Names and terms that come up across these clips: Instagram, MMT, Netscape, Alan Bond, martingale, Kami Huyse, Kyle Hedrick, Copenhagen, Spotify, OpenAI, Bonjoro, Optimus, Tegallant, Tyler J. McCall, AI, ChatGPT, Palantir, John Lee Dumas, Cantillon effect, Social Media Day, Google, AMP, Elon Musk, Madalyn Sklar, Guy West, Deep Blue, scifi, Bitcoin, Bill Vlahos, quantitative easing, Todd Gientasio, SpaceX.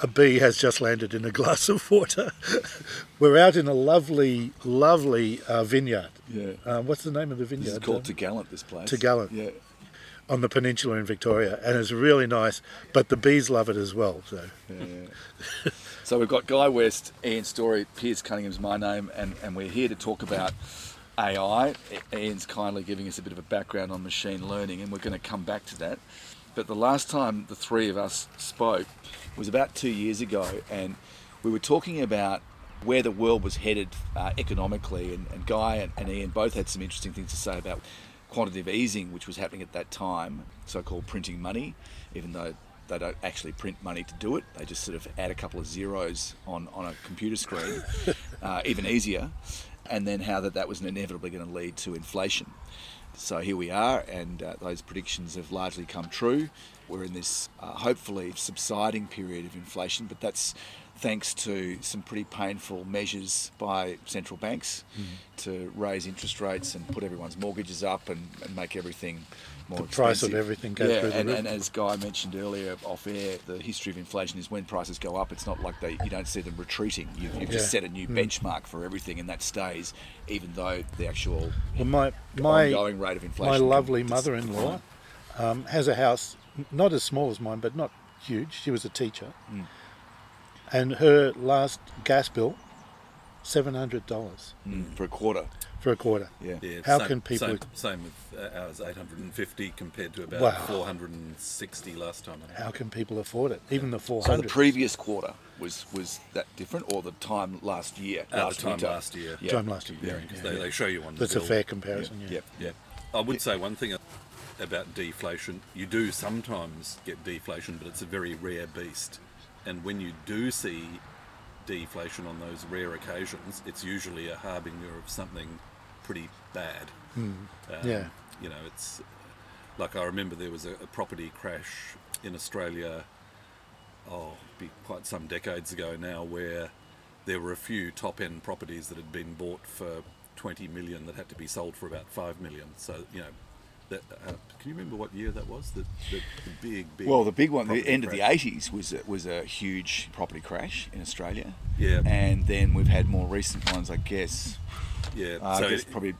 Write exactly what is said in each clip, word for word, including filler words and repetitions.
a bee has just landed in a glass of water. We're out in a lovely, lovely uh, vineyard. Yeah. Um, what's the name of the vineyard? It's called Tegallant, this place. Tegallant. Yeah. On the peninsula in Victoria, and it's really nice, but the bees love it as well. So, yeah, yeah. So we've got Guy West, Ian Storey, Piers Cunningham's my name, and, and we're here to talk about A I. Ian's kindly giving us a bit of a background on machine learning, and we're going to come back to that. But the last time the three of us spoke was about two years ago, and we were talking about where the world was headed uh, economically, and, and Guy and, and Ian both had some interesting things to say about quantitative easing, which was happening at that time, so-called printing money, even though they don't actually print money to do it. They just sort of add a couple of zeros on, on a computer screen, uh, even easier, and then how that, that was inevitably going to lead to inflation. So here we are, and uh, those predictions have largely come true. We're in this uh, hopefully subsiding period of inflation, but that's thanks to some pretty painful measures by central banks mm. to raise interest rates and put everyone's mortgages up and, and make everything more expensive. The price of everything goes yeah, through the and, roof. And as Guy mentioned earlier off air, the history of inflation is when prices go up, it's not like they you don't see them retreating. You've, you've yeah. just set a new mm. benchmark for everything, and that stays, even though the actual well, my, my, ongoing rate of inflation... My lovely mother-in-law um, has a house, not as small as mine, but not huge. She was a teacher. Mm. And her last gas bill, seven hundred dollars mm, for a quarter. For a quarter, yeah. yeah How same, can people? Same, same with ours, eight hundred and fifty compared to about wow. four hundred and sixty last time. I How can people afford it? Even yeah. the four hundred. So the previous quarter was was that different, or the time last year? Uh, last the time, last year. Yeah. time last year. Time last year. They they show you on. That's the bill. A fair comparison. Yeah. Yeah. yeah. yeah. I would yeah. say one thing about deflation. You do sometimes get deflation, but it's a very rare beast. And when you do see deflation on those rare occasions, it's usually a harbinger of something pretty bad. Mm. Um, yeah. You know, it's like I remember there was a, a property crash in Australia, oh, be quite some decades ago now, where there were a few top-end properties that had been bought for twenty million that had to be sold for about five million. So, you know, That, uh, can you remember what year that was? The, the, the big, big well, the big one, the end crash. Of the eighties was a, was a huge property crash in Australia. Yeah, and then we've had more recent ones, I guess. Yeah, uh, so I guess it, probably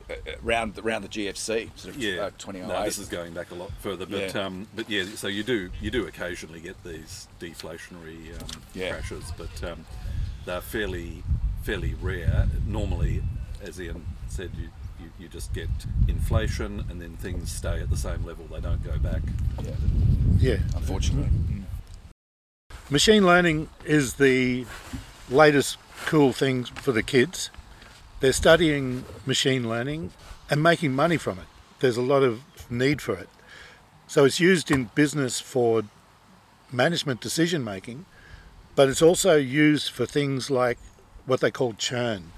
around around the G F C, sort of yeah, twenty oh eight. No, this is going back a lot further, but yeah. um, but yeah, so you do you do occasionally get these deflationary um, yeah. crashes, but um, they're fairly fairly rare. Normally, as Ian said, you. You, you just get inflation, and then things stay at the same level. They don't go back. Yeah, yeah. Unfortunately. Machine learning is the latest cool thing for the kids. They're studying machine learning and making money from it. There's a lot of need for it. So it's used in business for management decision making, but it's also used for things like what they call churn.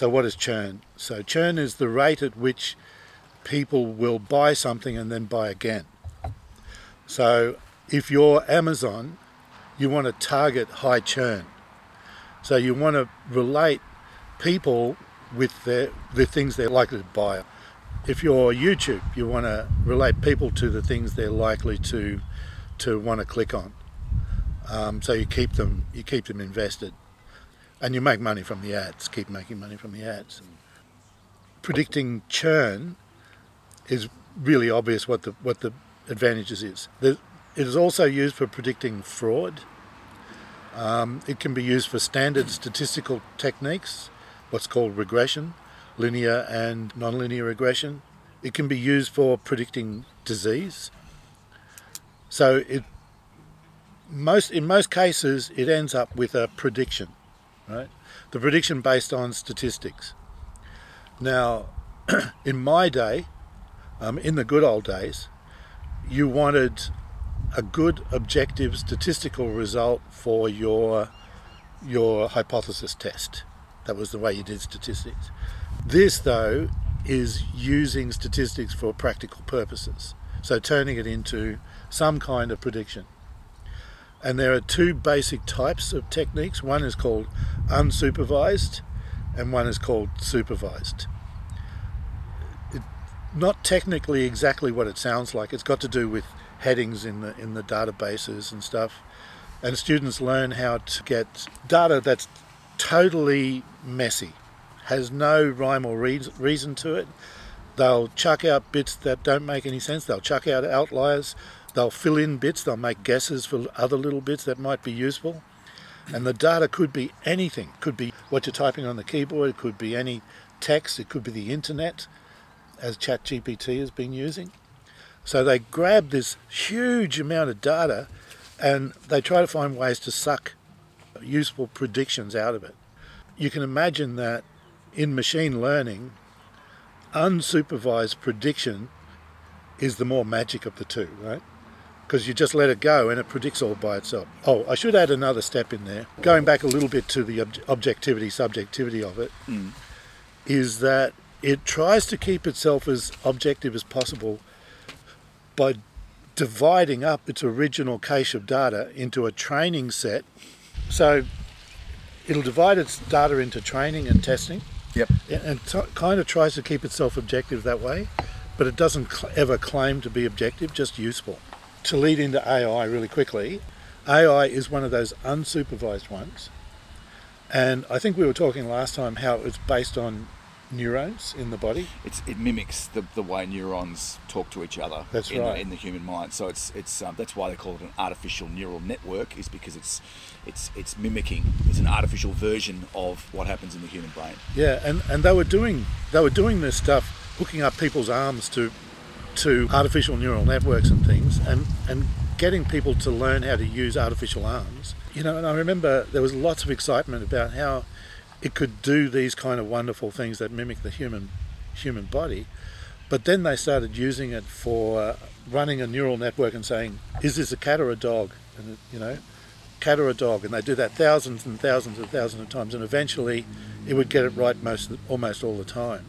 So what is churn? So churn is the rate at which people will buy something and then buy again. So if you're Amazon, you want to target high churn. So you want to relate people with their, the things they're likely to buy. If you're YouTube, you want to relate people to the things they're likely to to want to click on. Um, so you keep them you keep them invested. And you make money from the ads, keep making money from the ads. Predicting churn is really obvious what the what the advantages is. It is also used for predicting fraud. Um, it can be used for standard statistical techniques, what's called regression, linear and nonlinear regression. It can be used for predicting disease. So it most in most cases it ends up with a prediction. Right? The prediction based on statistics. Now, in my day, um, in the good old days, you wanted a good objective statistical result for your your hypothesis test. That was the way you did statistics. This, though, is using statistics for practical purposes, so turning it into some kind of prediction. And there are two basic types of techniques. One is called unsupervised and one is called supervised. It's not technically exactly what it sounds like. It's got to do with headings in the in the databases and stuff. and students learn how to get data that's totally messy, has no rhyme or reason to it. They'll chuck out bits that don't make any sense, they'll chuck out outliers, they'll fill in bits, they'll make guesses for other little bits that might be useful. And the data could be anything. It could be what you're typing on the keyboard, it could be any text, it could be the internet, as ChatGPT has been using. So they grab this huge amount of data and they try to find ways to suck useful predictions out of it. You can imagine that in machine learning, unsupervised prediction is the more magic of the two, right? Because you just let it go and it predicts all by itself. Oh, I should add another step in there. Going back a little bit to the ob- objectivity, subjectivity of it, mm. is that it tries to keep itself as objective as possible by dividing up its original cache of data into a training set. So it'll divide its data into training and testing. Yep. And t- kind of tries to keep itself objective that way, but it doesn't cl- ever claim to be objective, just useful. To lead into A I really quickly, A I is one of those unsupervised ones. And I think we were talking last time how it's based on neurons in the body. It's, it mimics the, the way neurons talk to each other. That's in, right. the, in the human mind. So it's it's um, that's why they call it an artificial neural network, is because it's it's it's mimicking. It's an artificial version of what happens in the human brain. Yeah, and, and they were doing they were doing this stuff, hooking up people's arms to to artificial neural networks and things, and and getting people to learn how to use artificial arms. You know, and I remember there was lots of excitement about how it could do these kind of wonderful things that mimic the human human body. But then they started using it for uh, running a neural network and saying, is this a cat or a dog? And, you know, cat or a dog. And they do that thousands and thousands and thousands of times. And eventually it would get it right most almost all the time.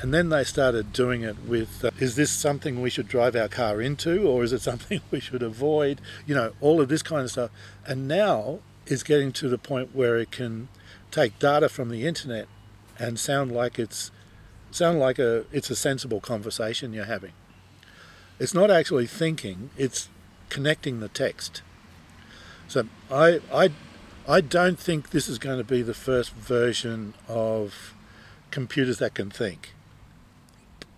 And then they started doing it with, uh, is this something we should drive our car into, or is it something we should avoid? You know, all of this kind of stuff. And now it's getting to the point where it can take data from the internet and sound like it's sound like a it's a sensible conversation you're having. It's not actually thinking, it's connecting the text. So I I I don't think this is going to be the first version of computers that can think.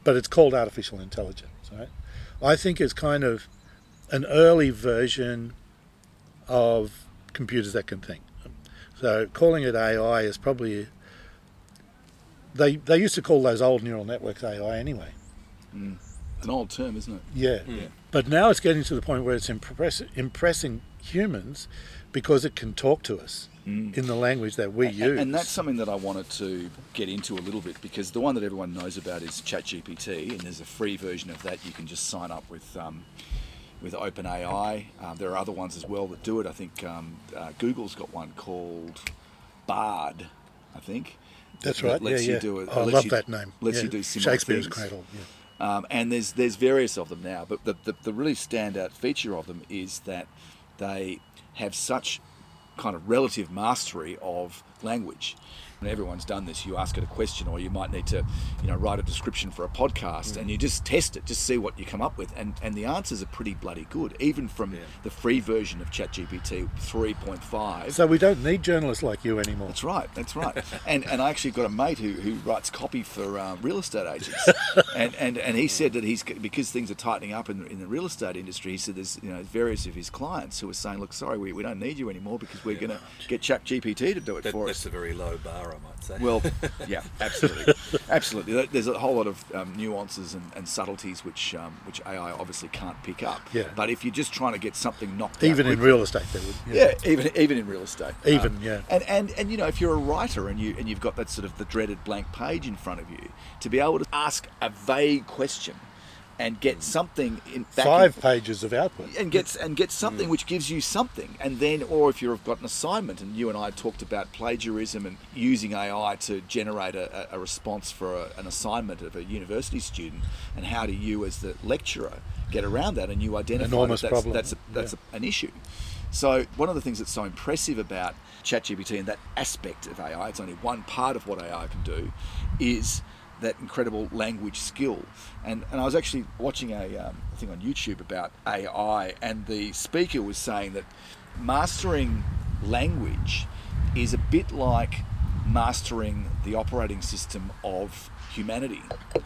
But it's called artificial intelligence, right? I think it's kind of an early version of computers that can think. So calling it A I is probably, they they used to call those old neural networks A I anyway. Mm. It's an old term, isn't it? Yeah. Mm. But now it's getting to the point where it's impress, impressing humans because it can talk to us. Mm. In the language that we and, use. And that's something that I wanted to get into a little bit, because the one that everyone knows about is ChatGPT, and there's a free version of that. You can just sign up with um, with OpenAI. Um, there are other ones as well that do it. I think um, uh, Google's got one called Bard, I think. That's right. That lets yeah, you yeah. do it. Oh, I love you, that name. Lets yeah. you do similar Shakespeare's things. Cradle. Yeah. Um, and there's there's various of them now, but the, the the really standout feature of them is that they have such kind of relative mastery of language. And everyone's done this. You ask it a question, or you might need to, you know, write a description for a podcast, mm. and you just test it, just see what you come up with, and and the answers are pretty bloody good, even from yeah. the free version of ChatGPT three point five. So we don't need journalists like you anymore. That's right. That's right. and and I actually got a mate who who writes copy for um, real estate agents, and, and and he said that he's, because things are tightening up in the, in the real estate industry. He said there's, you know, various of his clients who are saying, look, sorry, we we don't need you anymore because we're yeah. going to get ChatGPT to do it that, for that's us. That's a very low bar. I might say. Well, yeah, absolutely, absolutely. There's a whole lot of um, nuances and, and subtleties which um, which A I obviously can't pick up. Yeah. But if you're just trying to get something knocked even out in real estate, they would. Yeah. yeah, even even in real estate. Even um, yeah. And, and and you know, if you're a writer and you and you've got that sort of the dreaded blank page in front of you, to be able to ask a vague question and get something in back five in, pages of output, and gets and gets something mm. which gives you something, and then, or if you've got an assignment, and you and I talked about plagiarism and using A I to generate a, a response for a, an assignment of a university student, and how do you, as the lecturer, get around that, and you identify an enormous that that's problem. that's, a, that's yeah. a, an issue. So one of the things that's so impressive about ChatGPT and that aspect of A I, it's only one part of what A I can do, is that incredible language skill. And and I was actually watching a um, thing on YouTube about A I, and the speaker was saying that mastering language is a bit like mastering the operating system of humanity,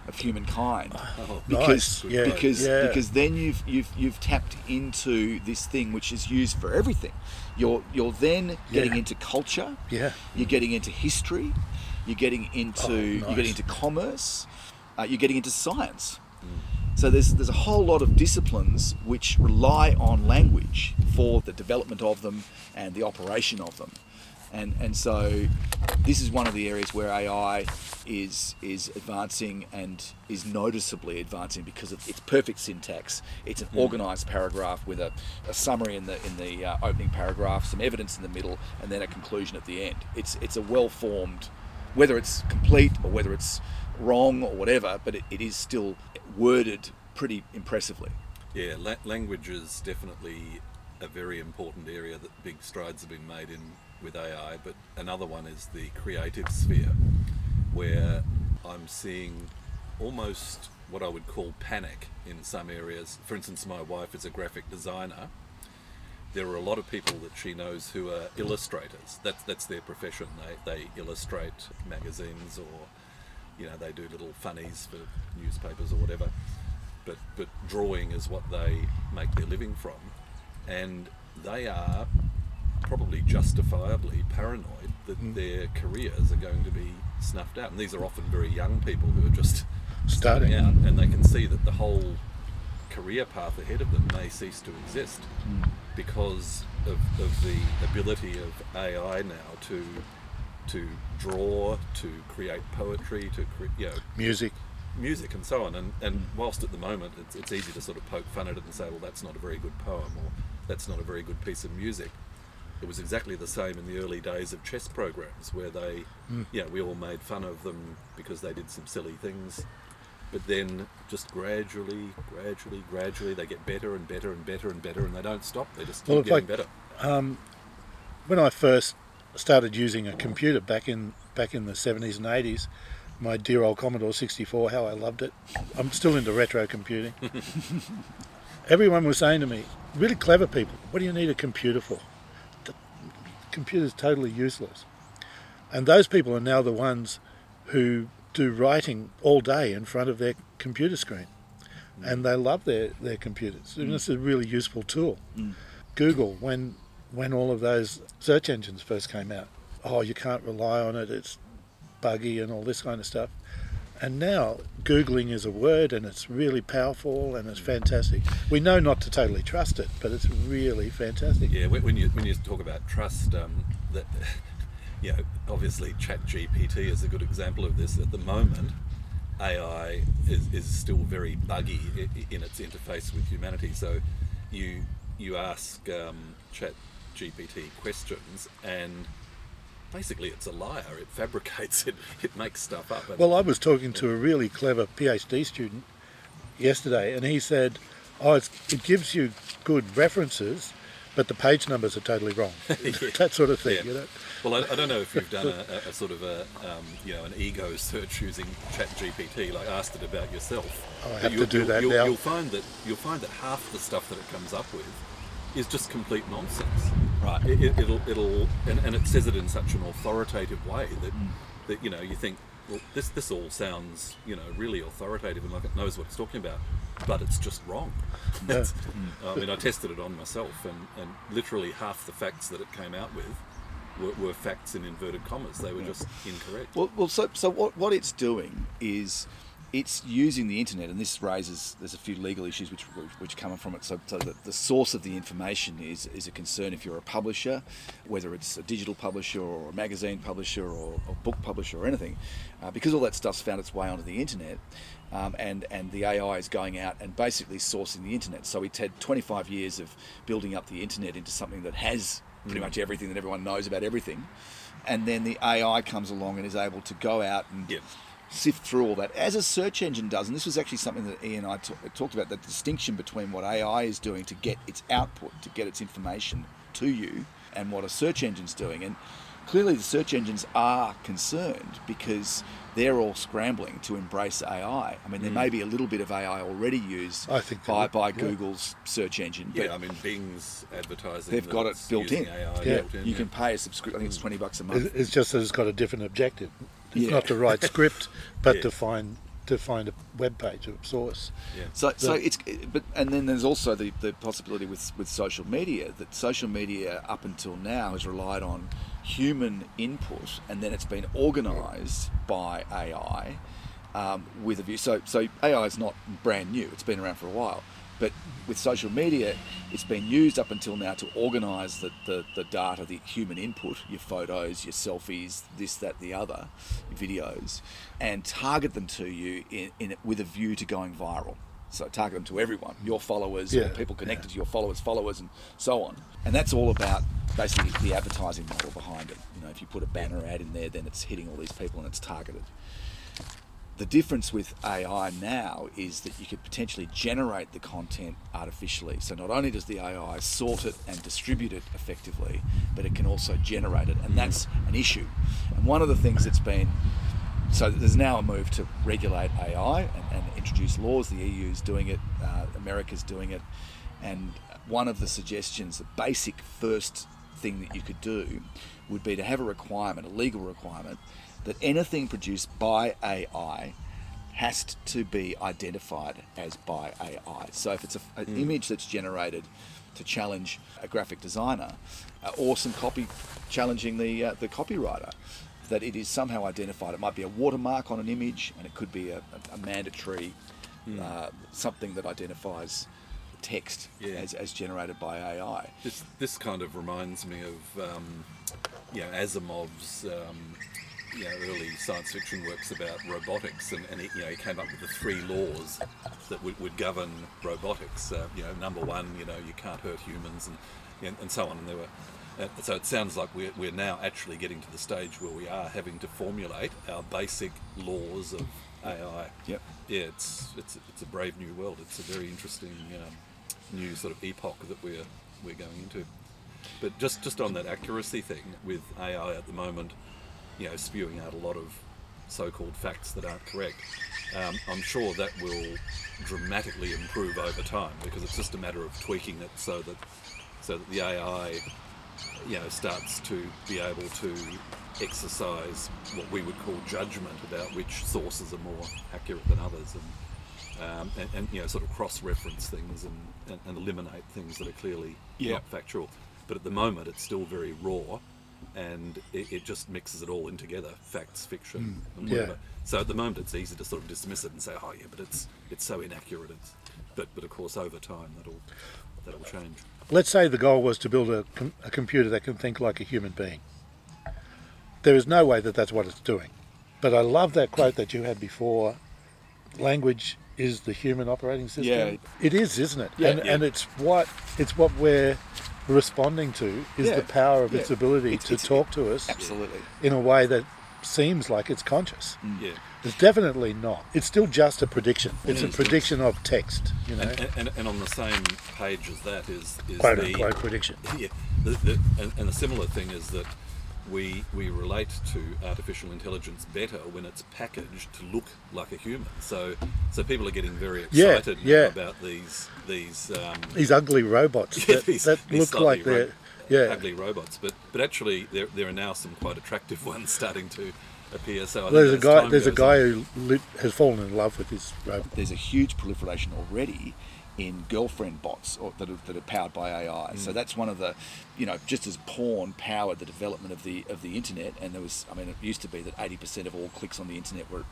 of humankind. Oh, because nice. yeah, because yeah. because then you've you've you've tapped into this thing which is used for everything. You're you're then getting yeah. into culture. Yeah. You're getting into history. You're getting into oh, nice. you're getting into commerce. Uh, you're getting into science. Mm. So there's there's a whole lot of disciplines which rely on language for the development of them and the operation of them. And and so this is one of the areas where A I is is advancing and is noticeably advancing because of its perfect syntax. It's an organised paragraph with a, a summary in the in the uh, opening paragraph, some evidence in the middle, and then a conclusion at the end. It's it's a well-formed, whether it's complete or whether it's wrong or whatever, but it, it is still worded pretty impressively. Yeah, la- language is definitely a very important area that big strides have been made in with A I, but another one is the creative sphere, where I'm seeing almost what I would call panic in some areas. For instance, my wife is a graphic designer. There are a lot of people that she knows who are illustrators. That's that's their profession. They they illustrate magazines, or you know, they do little funnies for newspapers or whatever. But but drawing is what they make their living from, and they are probably justifiably paranoid that mm. their careers are going to be snuffed out. And these are often very young people who are just starting out, and they can see that the whole career path ahead of them may cease to exist mm. because of, of the ability of A I now to to draw, to create poetry, to cre- you know, music, music, and so on. And and whilst at the moment it's, it's easy to sort of poke fun at it and say, well, that's not a very good poem, or that's not a very good piece of music. It was exactly the same in the early days of chess programs, where they, mm. you know, we all made fun of them because they did some silly things. But then just gradually, gradually, gradually, they get better and better and better and better, and they don't stop. They just keep well, getting like, better. Um, when I first started using a computer back in back in the seventies and eighties, my dear old Commodore sixty-four, how I loved it. I'm still into retro computing. Everyone was saying to me, really clever people, what do you need a computer for? Computer's totally useless. And those people are now the ones who do writing all day in front of their computer screen. Mm. And they love their, their computers. Mm. And it's a really useful tool. Mm. Google, when when all of those search engines first came out, oh, you can't rely on it, it's buggy and all this kind of stuff. And now Googling is a word, and it's really powerful, and it's fantastic. We know not to totally trust it, but it's really fantastic. Yeah, when you when you talk about trust, um, that you know, obviously ChatGPT is a good example of this. At the moment, A I is, is still very buggy in its interface with humanity. So you you ask um, ChatGPT questions and basically it's a liar, it fabricates it, it makes stuff up. And well, I was talking to a really clever PhD student yesterday, and he said, oh, it's, it gives you good references, but the page numbers are totally wrong. yeah. That sort of thing, yeah. you know. Well, I, I don't know if you've done a, a, a sort of a, um, you know, an ego search using ChatGPT, like asked it about yourself. Oh, I have to do that you'll, now. You'll find that, you'll find that half the stuff that it comes up with is just complete nonsense. Right, it, it, it'll, it'll, and, and it says it in such an authoritative way that, mm. that you know, you think, well, this, this all sounds, you know, really authoritative and like it knows what it's talking about, but it's just wrong. No. it's, I mean, I tested it on myself, and, and literally half the facts that it came out with were, were facts in inverted commas. They were yeah. just incorrect. Well, well, so, so what, what it's doing is, it's using the internet, and this raises, there's a few legal issues which which come from it. So, so the, the source of the information is is a concern if you're a publisher, whether it's a digital publisher or a magazine publisher or a book publisher or anything, uh, because all that stuff's found its way onto the internet, um, and, and the A I is going out and basically sourcing the internet. So it's had twenty-five years of building up the internet into something that has pretty much everything that everyone knows about everything, and then the A I comes along and is able to go out and... Yep. sift through all that as a search engine does. And this was actually something that Ian and I t- talked about, that distinction between what A I is doing to get its output, to get its information to you, and what a search engine's doing. And clearly the search engines are concerned because they're all scrambling to embrace A I. I mean, there mm. may be a little bit of A I already used I think by, by yeah. Google's search engine. But yeah, I mean, Bing's advertising. They've got it built in. A I yeah. built in. You yeah. can pay a subscription. I think it's twenty bucks a month. It's just that it's got a different objective. It's yeah. not to write script, but yeah. to find to find a web page or a source. Yeah. So, so, so it's but and then there's also the, the possibility with with social media that social media up until now has relied on human input, and then it's been organised by A I um, with a view. So, so A I is not brand new; it's been around for a while. But with social media, it's been used up until now to organise the, the the data, the human input, your photos, your selfies, this, that, the other, videos, and target them to you in, in with a view to going viral. So target them to everyone, your followers, yeah. or people connected yeah. to your followers, followers, and so on. And that's all about basically the advertising model behind it. You know, if you put a banner ad in there, then it's hitting all these people and it's targeted. The difference with A I now is that you could potentially generate the content artificially. So not only does the A I sort it and distribute it effectively, but it can also generate it, and that's an issue. And one of the things that's been So there's now a move to regulate A I and, and introduce laws. The E U's doing it, uh, America's doing it, and one of the suggestions, the basic first thing that you could do, would be to have a requirement, a legal requirement, that anything produced by A I has to be identified as by A I. So if it's a, an mm. image that's generated to challenge a graphic designer, uh, or some copy challenging the uh, the copywriter, that it is somehow identified. It might be a watermark on an image, and it could be a, a, a mandatory mm. uh, something that identifies text yeah. as, as generated by A I. This this kind of reminds me of um, you know, Asimov's um, you know, early science fiction works about robotics, and, and it, you know, he came up with the three laws that would, would govern robotics. Uh, you know, number one, you know, you can't hurt humans, and and, and so on. And there were. Uh, so it sounds like we're, we're now actually getting to the stage where we are having to formulate our basic laws of A I. Yep. Yeah, it's it's it's a brave new world. It's a very interesting um, new sort of epoch that we're we're going into. But just, just on that accuracy thing with A I at the moment, you know, spewing out a lot of so-called facts that aren't correct. Um, I'm sure that will dramatically improve over time, because it's just a matter of tweaking it so that so that the A I, you know, starts to be able to exercise what we would call judgment about which sources are more accurate than others, and um, and, and you know, sort of cross-reference things and, and, and eliminate things that are clearly yeah. not factual. But at the moment, it's still very raw, and it, it just mixes it all in together, facts, fiction, mm. and whatever. Yeah. So at the moment, it's easy to sort of dismiss it and say, oh yeah, but it's it's so inaccurate. It's, but but of course, over time, that'll that'll change. Let's say the goal was to build a, com- a computer that can think like a human being. There is no way that that's what it's doing. But I love that quote that you had before. Language is the human operating system. Yeah. It is, isn't it? Yeah, and, yeah. and it's what it's what we're responding to is yeah. the power of yeah. its ability it's, to it's, talk to us absolutely. In a way that seems like it's conscious. Yeah. It's definitely not. It's still just a prediction. It's yeah, a prediction of text, you know. And, and, and on the same page as that is, is quote the unquote prediction. Yeah. The, the, and, and a similar thing is that we we relate to artificial intelligence better when it's packaged to look like a human. So so people are getting very excited yeah, yeah. about these these um, these ugly robots that, yeah, these, that these look like they're ro- yeah. ugly robots. But but actually there there are now some quite attractive ones starting to. Appear. So well, there's a guy. There's a guy on. who lit, has fallen in love with this robot. There's a huge proliferation already in girlfriend bots or, that, are, that are powered by A I. Mm. So that's one of the, you know, just as porn powered the development of the of the internet. And there was, I mean, it used to be that eighty percent of all clicks on the internet were,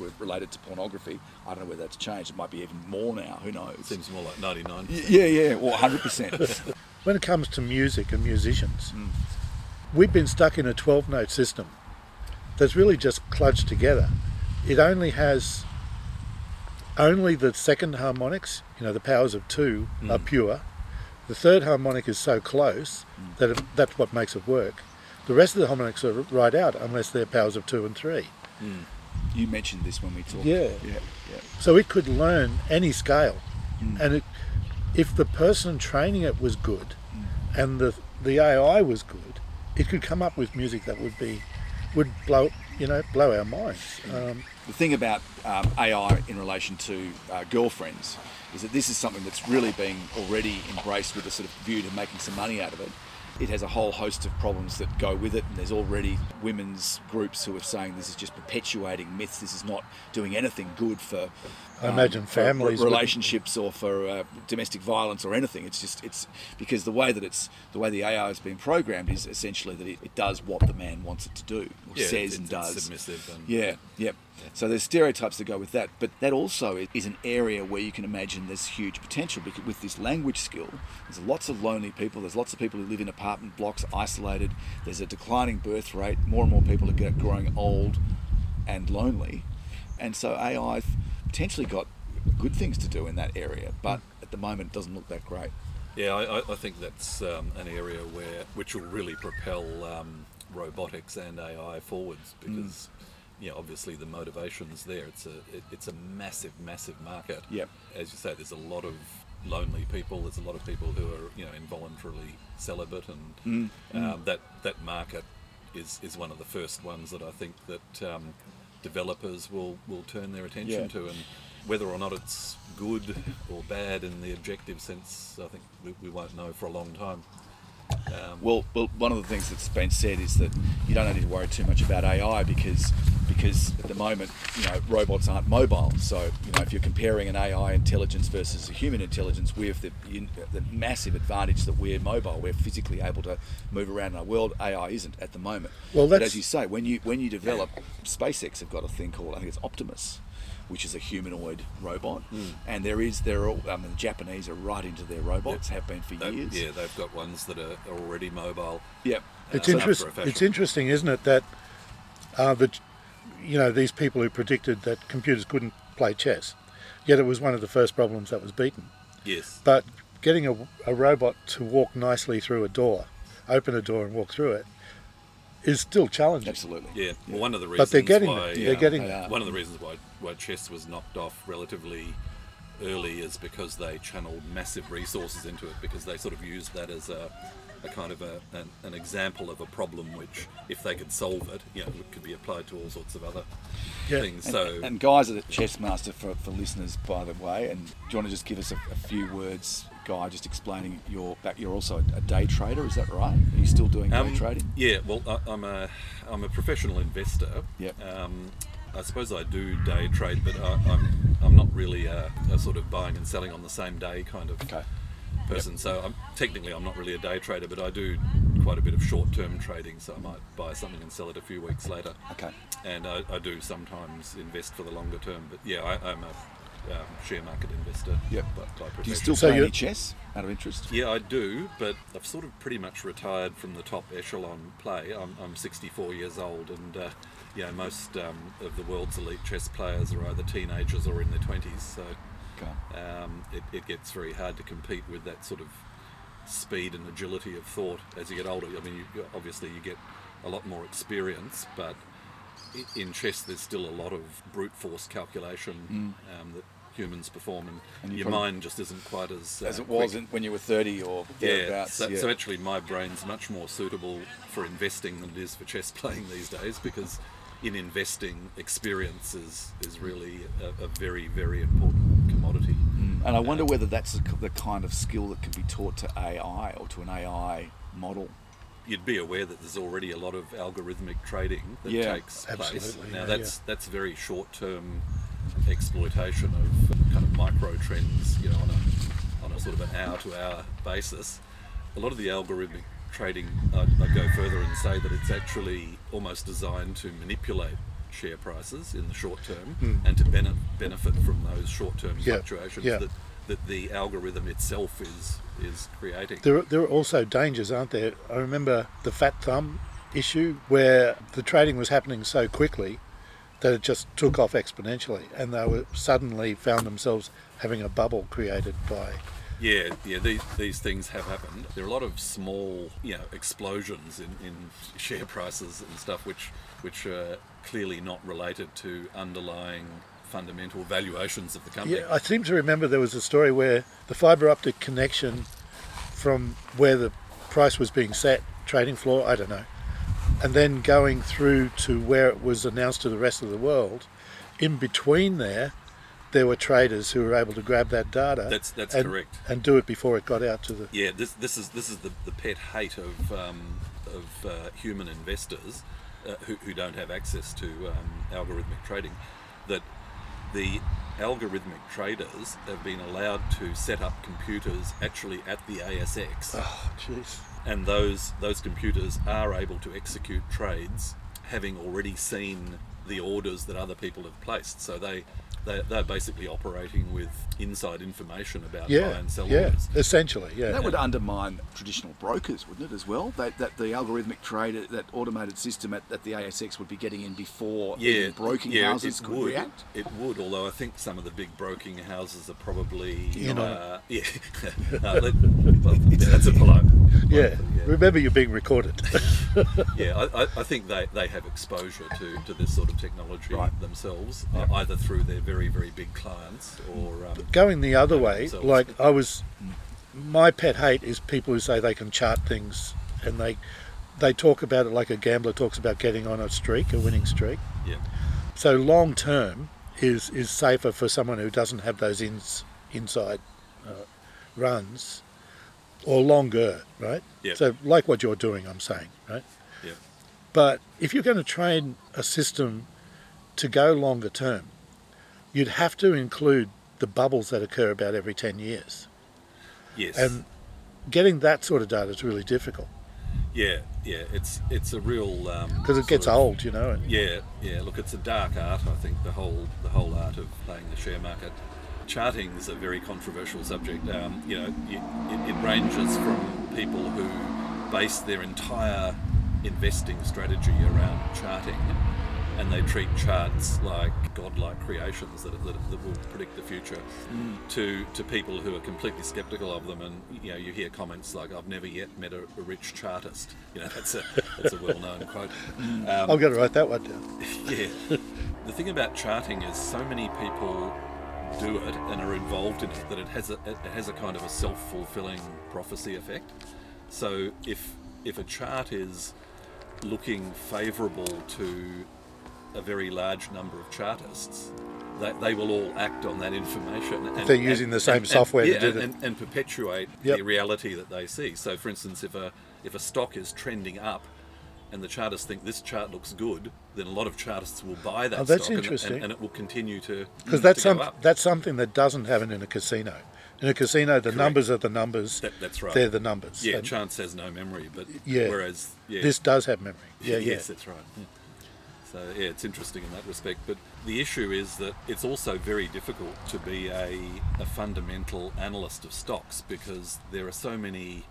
were related to pornography. I don't know whether that's changed. It might be even more now. Who knows? It seems more like ninety-nine percent. Yeah, yeah, or one hundred percent. When it comes to music and musicians, mm. we've been stuck in a twelve-note system. That's really just clutched together. It only has, only the second harmonics, you know, the powers of two mm. are pure. The third harmonic is so close mm. that it, that's what makes it work. The rest of the harmonics are right out unless they're powers of two and three. Mm. You mentioned this when we talked. Yeah. yeah. yeah. So it could learn any scale. Mm. And it, if the person training it was good mm. and the the A I was good, it could come up with music that would be, would blow, you know, blow our minds. Um, the thing about um, A I in relation to uh, girlfriends is that this is something that's really being already embraced with a sort of view to making some money out of it. It has a whole host of problems that go with it, and there's already women's groups who are saying this is just perpetuating myths. This is not doing anything good for, I um, imagine, for families, relationships, or for uh, domestic violence or anything. It's just it's because the way that it's the way the A I has been programmed is essentially that it, it does what the man wants it to do, or yeah, says it's, and does. It's submissive. And yeah, yeah, yeah. So there's stereotypes that go with that, but that also is an area where you can imagine there's huge potential, because with this language skill, there's lots of lonely people. There's lots of people who live in a apartment blocks, isolated. There's a declining birth rate. More and more people are growing old and lonely, and so A I potentially got good things to do in that area, but at the moment it doesn't look that great. Yeah, I, I think that's um, an area where which will really propel um, robotics and A I forwards, because mm. you know, obviously the motivation's there. It's a it, it's a massive, massive market. Yep. As you say, there's a lot of lonely people. There's a lot of people who are, you know, involuntarily celibate, and mm. um, that that market is, is one of the first ones that I think that um, developers will, will turn their attention yeah. to. And whether or not it's good or bad in the objective sense, I think we, we won't know for a long time. Um, well, well, one of the things that's been said is that you don't need to worry too much about A I because because at the moment, you know, robots aren't mobile. So, you know, if you're comparing an A I intelligence versus a human intelligence, we have the, the massive advantage that we're mobile. We're physically able to move around in our world. A I isn't at the moment. Well, that's... But as you say, when you when you develop, SpaceX have got a thing called, I think it's Optimus, which is a humanoid robot, mm. and there is there all. I mean, the Japanese are right into their robots, yep. have been for they, years. Yeah, they've got ones that are already mobile. Yep, it's uh, interesting. It's interesting, isn't it, that uh, the, you know, these people who predicted that computers couldn't play chess, yet it was one of the first problems that was beaten. Yes, but getting a, a robot to walk nicely through a door, open a door and walk through it, is still challenging. Absolutely. Yeah. Well, one of the reasons but they're getting why it. they're um, getting they one of the reasons why why chess was knocked off relatively early is because they channeled massive resources into it, because they sort of used that as a, a kind of a an, an example of a problem which, if they could solve it, you know, it could be applied to all sorts of other yeah. things. And, so and Guy's a chess master for, for listeners, by the way. And do you want to just give us a, a few words? Guy, just explaining your back. You're also a day trader, is that right? Are you still doing day um, trading? Yeah, well, I, I'm a I'm a professional investor. Yeah. Um, I suppose I do day trade, but I, I'm I'm not really a, a sort of buying and selling on the same day kind of okay. person. Yep. So I'm, technically, I'm not really a day trader, but I do quite a bit of short-term trading. So I might buy something and sell it a few weeks later. Okay. And I, I do sometimes invest for the longer term, but yeah, I, I'm a Um, share market investor. Yep. By, by do you still play so any chess out of interest? Yeah, I do, but I've sort of pretty much retired from the top echelon play. I'm, I'm sixty-four years old, and uh, yeah, most um, of the world's elite chess players are either teenagers or in their twenties, so okay. um, it, it gets very hard to compete with that sort of speed and agility of thought as you get older. I mean, you, obviously you get a lot more experience, but in chess there's still a lot of brute force calculation mm. um, that humans perform, and, and your mind just isn't quite as uh, as it was in, when you were thirty or thereabouts. Yeah so, yeah, so actually my brain's much more suitable for investing than it is for chess playing these days, because in investing, experience is, is really a, a very, very important commodity. Mm. And I wonder um, whether that's the kind of skill that can be taught to A I or to an A I model. You'd be aware that there's already a lot of algorithmic trading that yeah, takes absolutely. place. Now yeah, that's yeah. that's very short-term exploitation of kind of micro trends, you know, on a on a sort of an hour-to-hour basis. A lot of the algorithmic trading, I'd, I'd go further and say that it's actually almost designed to manipulate share prices in the short term mm. and to ben- benefit from those short-term yeah. fluctuations yeah. that that the algorithm itself is is creating. There are, there are also dangers, aren't there? I remember the fat thumb issue, where the trading was happening so quickly that it just took off exponentially, and they were suddenly found themselves having a bubble created by... Yeah, yeah, these, these things have happened. There are a lot of small, you know, explosions in, in share prices and stuff, which, which are clearly not related to underlying fundamental valuations of the company. Yeah, I seem to remember there was a story where the fibre optic connection from where the price was being set trading floor, I don't know. And then going through to where it was announced to the rest of the world, in between there, there were traders who were able to grab that data. That's that's and, correct. And do it before it got out to the. Yeah, this this is this is the, the pet hate of um, of uh, human investors uh, who who don't have access to um, algorithmic trading, that the algorithmic traders have been allowed to set up computers actually at the A S X. Oh, jeez. And those those computers are able to execute trades, having already seen the orders that other people have placed. So they. They're basically operating with inside information about yeah, buy and sell yeah, orders. Essentially, yeah. And that would undermine traditional brokers, wouldn't it, as well? That, that the algorithmic trade, that automated system at, at the A S X would be getting in before yeah, even broking yeah, houses could would. react? It would, although I think some of the big broking houses are probably... You know. Uh, yeah. no, that, yeah, that's a polite... Yeah. yeah, remember you're being recorded. yeah, I, I think they, they have exposure to, to this sort of technology right. themselves, yeah. either through their very, very big clients or... Um, going the other way, themselves. like I was... My pet hate is people who say they can chart things and they they talk about it like a gambler talks about getting on a streak, a winning streak. Yeah. So long term is, is safer for someone who doesn't have those ins, inside uh, runs. Or longer, right? Yep. So like what you're doing, I'm saying, right? Yep. But if you're going to train a system to go longer term, you'd have to include the bubbles that occur about every ten years. Yes. And getting that sort of data is really difficult. Yeah, yeah, it's it's a real... Because um, it gets of, old, you know. And, yeah, yeah, look, it's a dark art, I think, the whole the whole art of playing the share market. Charting is a very controversial subject. Um, you know, it, it ranges from people who base their entire investing strategy around charting, and they treat charts like godlike creations that, that, that will predict the future, mm. to to people who are completely sceptical of them. And you know, you hear comments like, "I've never yet met a, a rich chartist." You know, that's a that's a well-known quote. Um, I'm going to write that one down. Yeah, the thing about charting is so many people do it and are involved in it that it has a it has a kind of a self-fulfilling prophecy effect. So if if a chart is looking favourable to a very large number of chartists, they, they will all act on that information. And, They're using and, the same and, software and, yeah, to do and, and, and perpetuate yep. the reality that they see. So, for instance, if a if a stock is trending up, and the chartists think this chart looks good, then a lot of chartists will buy that oh, that's stock interesting. And, and, and it will continue to Because that's, some, that's something that doesn't happen in a casino. In a casino, the Correct. numbers are the numbers. That, that's right. They're the numbers. Yeah, and chance has no memory, but yeah, whereas... Yeah, this does have memory. Yeah, yeah. Yes, that's right. Yeah. So, yeah, it's interesting in that respect. But the issue is that it's also very difficult to be a, a fundamental analyst of stocks because there are so many...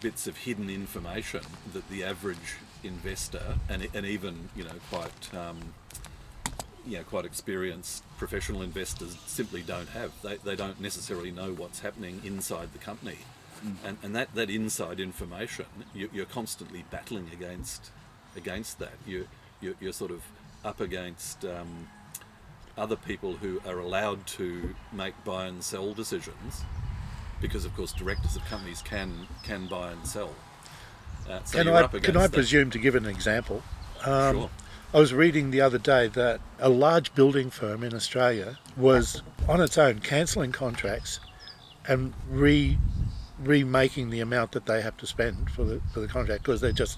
bits of hidden information that the average investor and, and even you know quite um, you know quite experienced professional investors simply don't have. They, they don't necessarily know what's happening inside the company, mm. and and that, that inside information you, you're constantly battling against against that. You you're, you're sort of up against um, other people who are allowed to make buy and sell decisions. Because of course, directors of companies can can buy and sell. Uh, so can I can I that. presume to give an example? Um, sure. I was reading the other day that a large building firm in Australia was on its own cancelling contracts and re remaking the amount that they have to spend for the for the contract because they just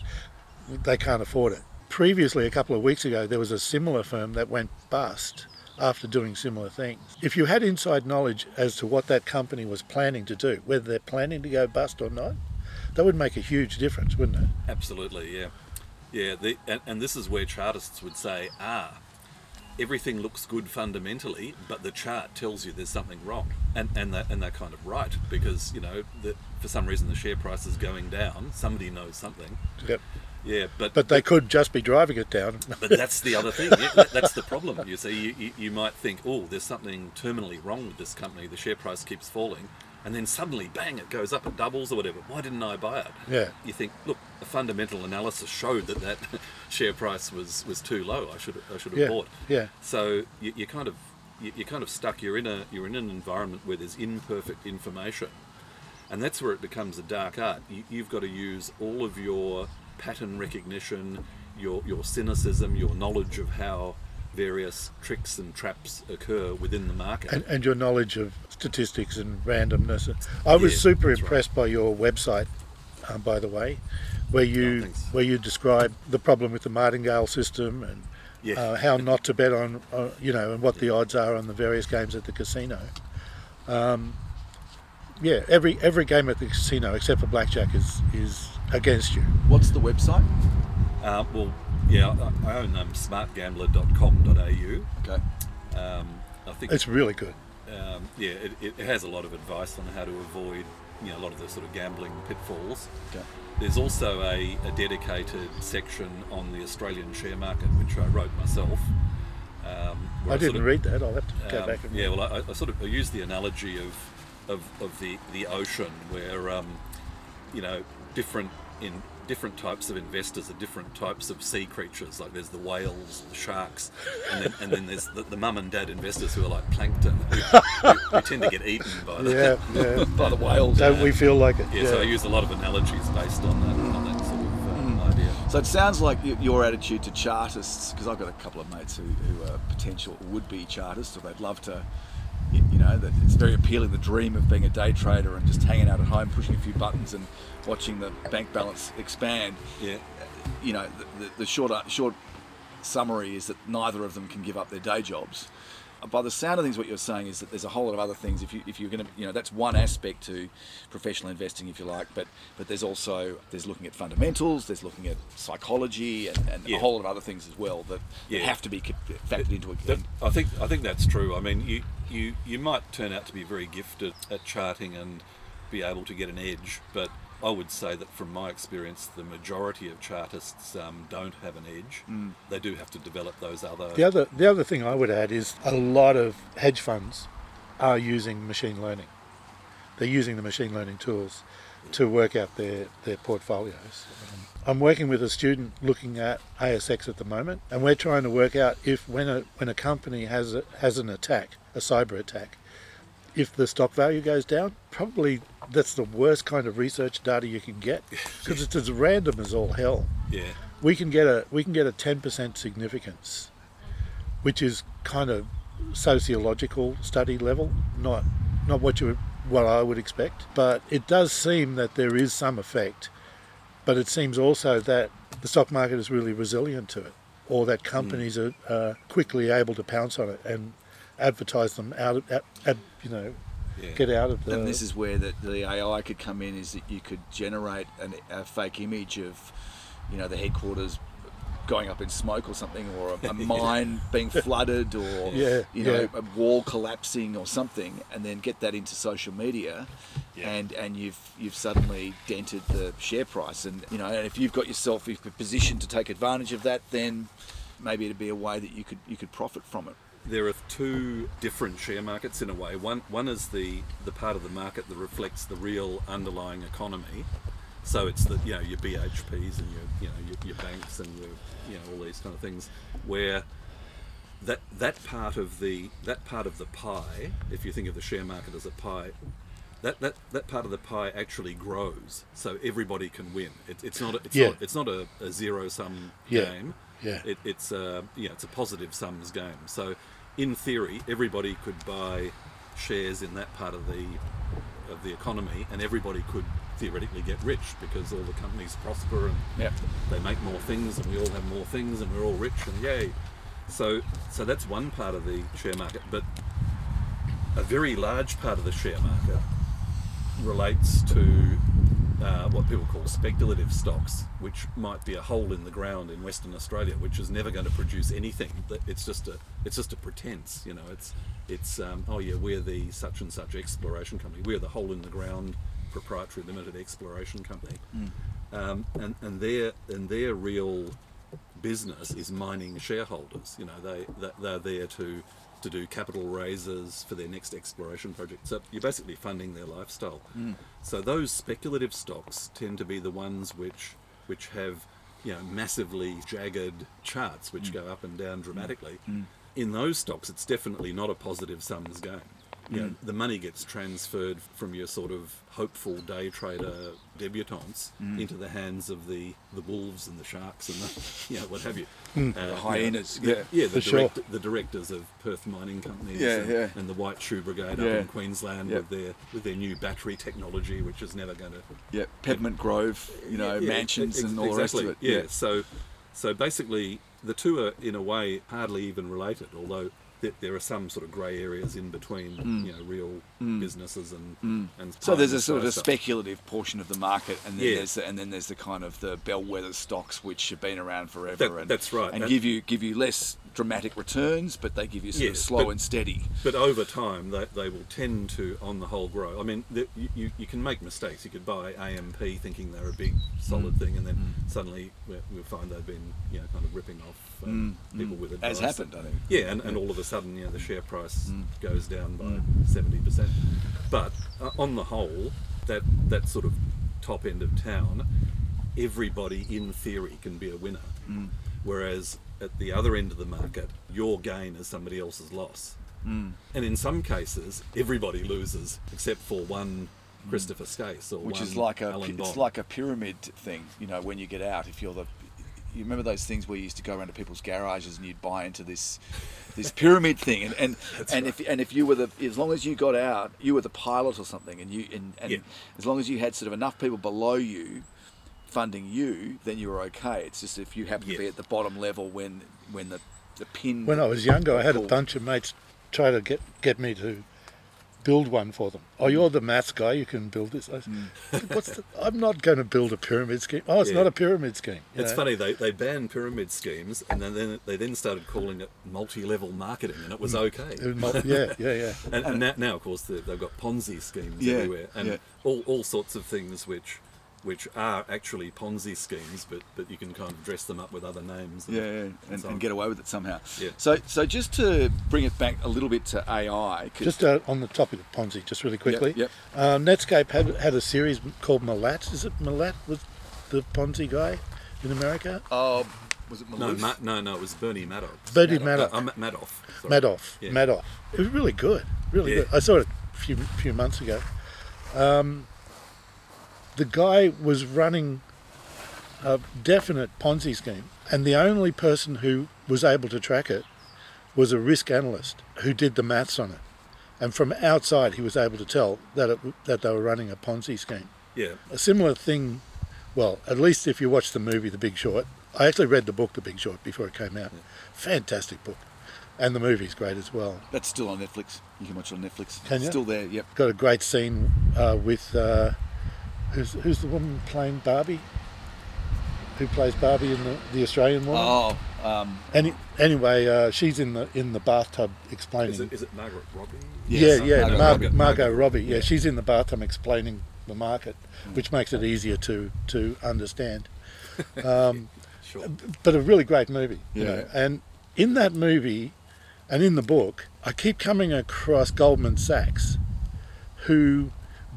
they can't afford it. Previously, a couple of weeks ago, there was a similar firm that went bust after doing similar things. If you had inside knowledge as to what that company was planning to do, whether they're planning to go bust or not, that would make a huge difference, wouldn't it? Absolutely, yeah. Yeah, the, and, and this is where chartists would say, ah, everything looks good fundamentally, but the chart tells you there's something wrong. And and they're, and they're kind of right, because, you know, the, for some reason the share price is going down, somebody knows something. Yep. Yeah, but but they but, could just be driving it down. But that's the other thing. Yeah, that, that's the problem. You see, you, you, you might think, oh, there's something terminally wrong with this company. The share price keeps falling, and then suddenly, bang, it goes up, it doubles or whatever. Why didn't I buy it? Yeah. You think, look, a fundamental analysis showed that that share price was, was too low. I should I should have yeah. bought. Yeah. So you, you're kind of you're kind of stuck. You're in a you're in an environment where there's imperfect information, And that's where it becomes a dark art. You, you've got to use all of your pattern recognition, your, your cynicism, your knowledge of how various tricks and traps occur within the market. And, and your knowledge of statistics and randomness. I was yeah, super impressed right. by your website, um, by the way, where you oh, where you describe the problem with the martingale system and yeah. uh, how not to bet on, uh, you know, and what yeah. the odds are on the various games at the casino. Um, yeah, every every game at the casino except for blackjack is is against you. What's the website? Uh, well, yeah, I, I own um, smart gambler dot com dot a u. Okay. Um, I think it's really good. Um, yeah, it, it has a lot of advice on how to avoid, you know, a lot of the sort of gambling pitfalls. Okay. There's also a, a dedicated section on the Australian share market, which I wrote myself. Um, I, I didn't sort of, read that. I'll have to go um, back and read Yeah, well, I, I sort of I used the analogy of of, of the, the ocean, where um, you know, different in different types of investors are different types of sea creatures. Like there's the whales, the sharks, and then, and then there's the, the mum and dad investors who are like plankton, who, who, who tend to get eaten by the, yeah, yeah. by the whales. Don't we feel like it? Yeah, yeah. So I use a lot of analogies based on that, on that sort of um, mm. idea. So it sounds like your attitude to chartists, because I've got a couple of mates who, who are potential would-be chartists, or they'd love to, you know, that it's very appealing, the dream of being a day trader and just hanging out at home, pushing a few buttons and watching the bank balance expand. Yeah. You know, the, the, the short, short summary is that neither of them can give up their day jobs. By the sound of things, what you're saying is that there's a whole lot of other things. If you if you're going to, you know, that's one aspect to professional investing, if you like. But but there's also there's looking at fundamentals, there's looking at psychology, and, and yeah. a whole lot of other things as well that, yeah. that have to be factored into it. I think I think that's true. I mean, you you you might turn out to be very gifted at charting and be able to get an edge, but I would say that from my experience, the majority of chartists um, don't have an edge. Mm. They do have to develop those other... The other the other thing I would add is a lot of hedge funds are using machine learning. They're using the machine learning tools to work out their, their portfolios. Um, I'm working with a student looking at A S X at the moment, and we're trying to work out if when a, when a company has a, has an attack, a cyber attack, if the stock value goes down, probably that's the worst kind of research data you can get, because it's as random as all hell. Yeah, we can get a we can get a ten percent significance, which is kind of sociological study level, not not what you what I would expect. But it does seem that there is some effect, but it seems also that the stock market is really resilient to it, or that companies mm. are uh, quickly able to pounce on it and advertise them out of, at, at, you know, yeah. get out of the... And this is where the, the A I could come in, is that you could generate an, a fake image of, you know, the headquarters going up in smoke or something, or a, a mine being flooded, or, yeah, you know, yeah. a wall collapsing or something, and then get that into social media, yeah. and, and you've you've suddenly dented the share price. And, you know, and if you've got yourself in a position to take advantage of that, then maybe it'd be a way that you could you could profit from it. There are two different share markets in a way. One one is the, the part of the market that reflects the real underlying economy. So it's the, you know, your B H Ps and your, you know, your, your banks and your, you know, all these kind of things, where that that part of the that part of the pie, if you think of the share market as a pie, that that, that part of the pie actually grows. So everybody can win. It, it's not a, it's yeah. not it's not a, a zero sum yeah. game. Yeah. It, it's a you know, it's a positive sums game. So in theory, everybody could buy shares in that part of the of the economy, and everybody could theoretically get rich, because all the companies prosper and yep. they make more things, and we all have more things, and we're all rich, and yay. So, so that's one part of the share market. But a very large part of the share market relates to uh, what people call speculative stocks, which might be a hole in the ground in Western Australia, which is never going to produce anything. It's just a it's just a pretense, you know. It's it's um, oh yeah, we're the such and such exploration company. We're the hole in the ground proprietary limited exploration company, mm. um, and and their and their real business is mining shareholders. You know, they they're there to to do capital raises for their next exploration project. So you're basically funding their lifestyle. Mm. So those speculative stocks tend to be the ones which which have, you know, massively jagged charts which mm. go up and down dramatically. Mm. In those stocks, it's definitely not a positive sums game. you know, mm. the money gets transferred from your sort of hopeful day trader debutantes mm. into the hands of the, the wolves and the sharks and the, you know, what have you. Mm. Uh, the hyenas, you know, the, yeah. Yeah, the, direct, sure. the directors of Perth mining companies yeah, and, yeah. and the White Shoe Brigade yeah. up in Queensland yeah. with their with their new battery technology, which is never going to... Yeah, Peppermint Grove, you know, yeah, yeah, mansions ex- and all exactly. the rest of it. Yeah, yeah. So, so basically the two are, in a way, hardly even related, although... that there are some sort of grey areas in between, mm. you know, real mm. businesses and mm. and so there's a sort of a speculative portion of the market, and then yeah. there's the, and then there's the kind of the bellwether stocks which have been around forever. That, and that's right, and that, give you give you less dramatic returns, but they give you sort yes, of slow but, and steady. But over time, they they will tend to, on the whole, grow. I mean, the, you you can make mistakes. You could buy A M P thinking they're a big solid mm. thing, and then mm. suddenly we'll find they've been, you know, kind of ripping off um, mm. people mm. with advice. As happened, I think. Yeah, and, and yeah. all of a sudden, you know, the share price mm. goes down by mm. seventy percent. But uh, on the whole, that that sort of top end of town, everybody in theory can be a winner. Mm. Whereas at the other end of the market, your gain is somebody else's loss. Mm. And in some cases, everybody loses except for one Christopher Skase or which one is like a Alan Bond. It's like a pyramid thing, you know, when you get out, if you're the... You remember those things where you used to go around to people's garages and you'd buy into this this pyramid thing, and and, and right. if and if you were the as long as you got out, you were the pilot or something, and you and, and yeah. as long as you had sort of enough people below you funding you, then you were okay. It's just if you happen yeah. to be at the bottom level when when the, the pin. When I was younger, I had a bunch of mates try to get get me to build one for them. Oh, you're the maths guy, you can build this. I said, mm. What's the, I'm not going to build a pyramid scheme. Oh, it's yeah. not a pyramid scheme. It's know? funny, they, they banned pyramid schemes, and then, then they then started calling it multi-level marketing, and it was okay. It was multi- yeah, yeah, yeah. and, and now, now, of course, they've got Ponzi schemes yeah, everywhere, and yeah. all, all sorts of things which... which are actually Ponzi schemes, but, but you can kind of dress them up with other names. And, yeah, and, and, so and get away with it somehow. Yeah. So so just to bring it back a little bit to A I. Just uh, on the topic of Ponzi, just really quickly. Yep, yep. Uh, Netscape had had a series called Malat. Is it Malat with the Ponzi guy in America? Oh, uh, was it Maloof? No, Ma- no, no, it was Bernie Madoff. Bernie Madoff. Madoff. Uh, uh, Madoff. Sorry. Madoff. Yeah. Madoff. It was really good, really yeah. good. I saw it a few, few months ago. Um... The guy was running a definite Ponzi scheme, and the only person who was able to track it was a risk analyst who did the maths on it. And from outside, he was able to tell that it, that they were running a Ponzi scheme. Yeah. A similar thing, well, at least if you watch the movie The Big Short. I actually read the book The Big Short before it came out. Yeah. Fantastic book. And the movie's great as well. That's still on Netflix. You can watch it on Netflix. Can you? Still there, yep. Got a great scene uh, with... Uh, Who's, who's the woman playing Barbie? Who plays Barbie in the, the Australian woman? Oh, um, Any, anyway, uh, she's in the in the bathtub explaining. Is it, is it Margaret Robbie? Yes, yeah, yeah, Margot, Mar- Margot, Margot, Margot Robbie. Yeah, yeah, she's in the bathtub explaining the market, mm. which makes it easier to to understand. Um, sure. But a really great movie. Yeah. You know? And in that movie, and in the book, I keep coming across Goldman Sachs, who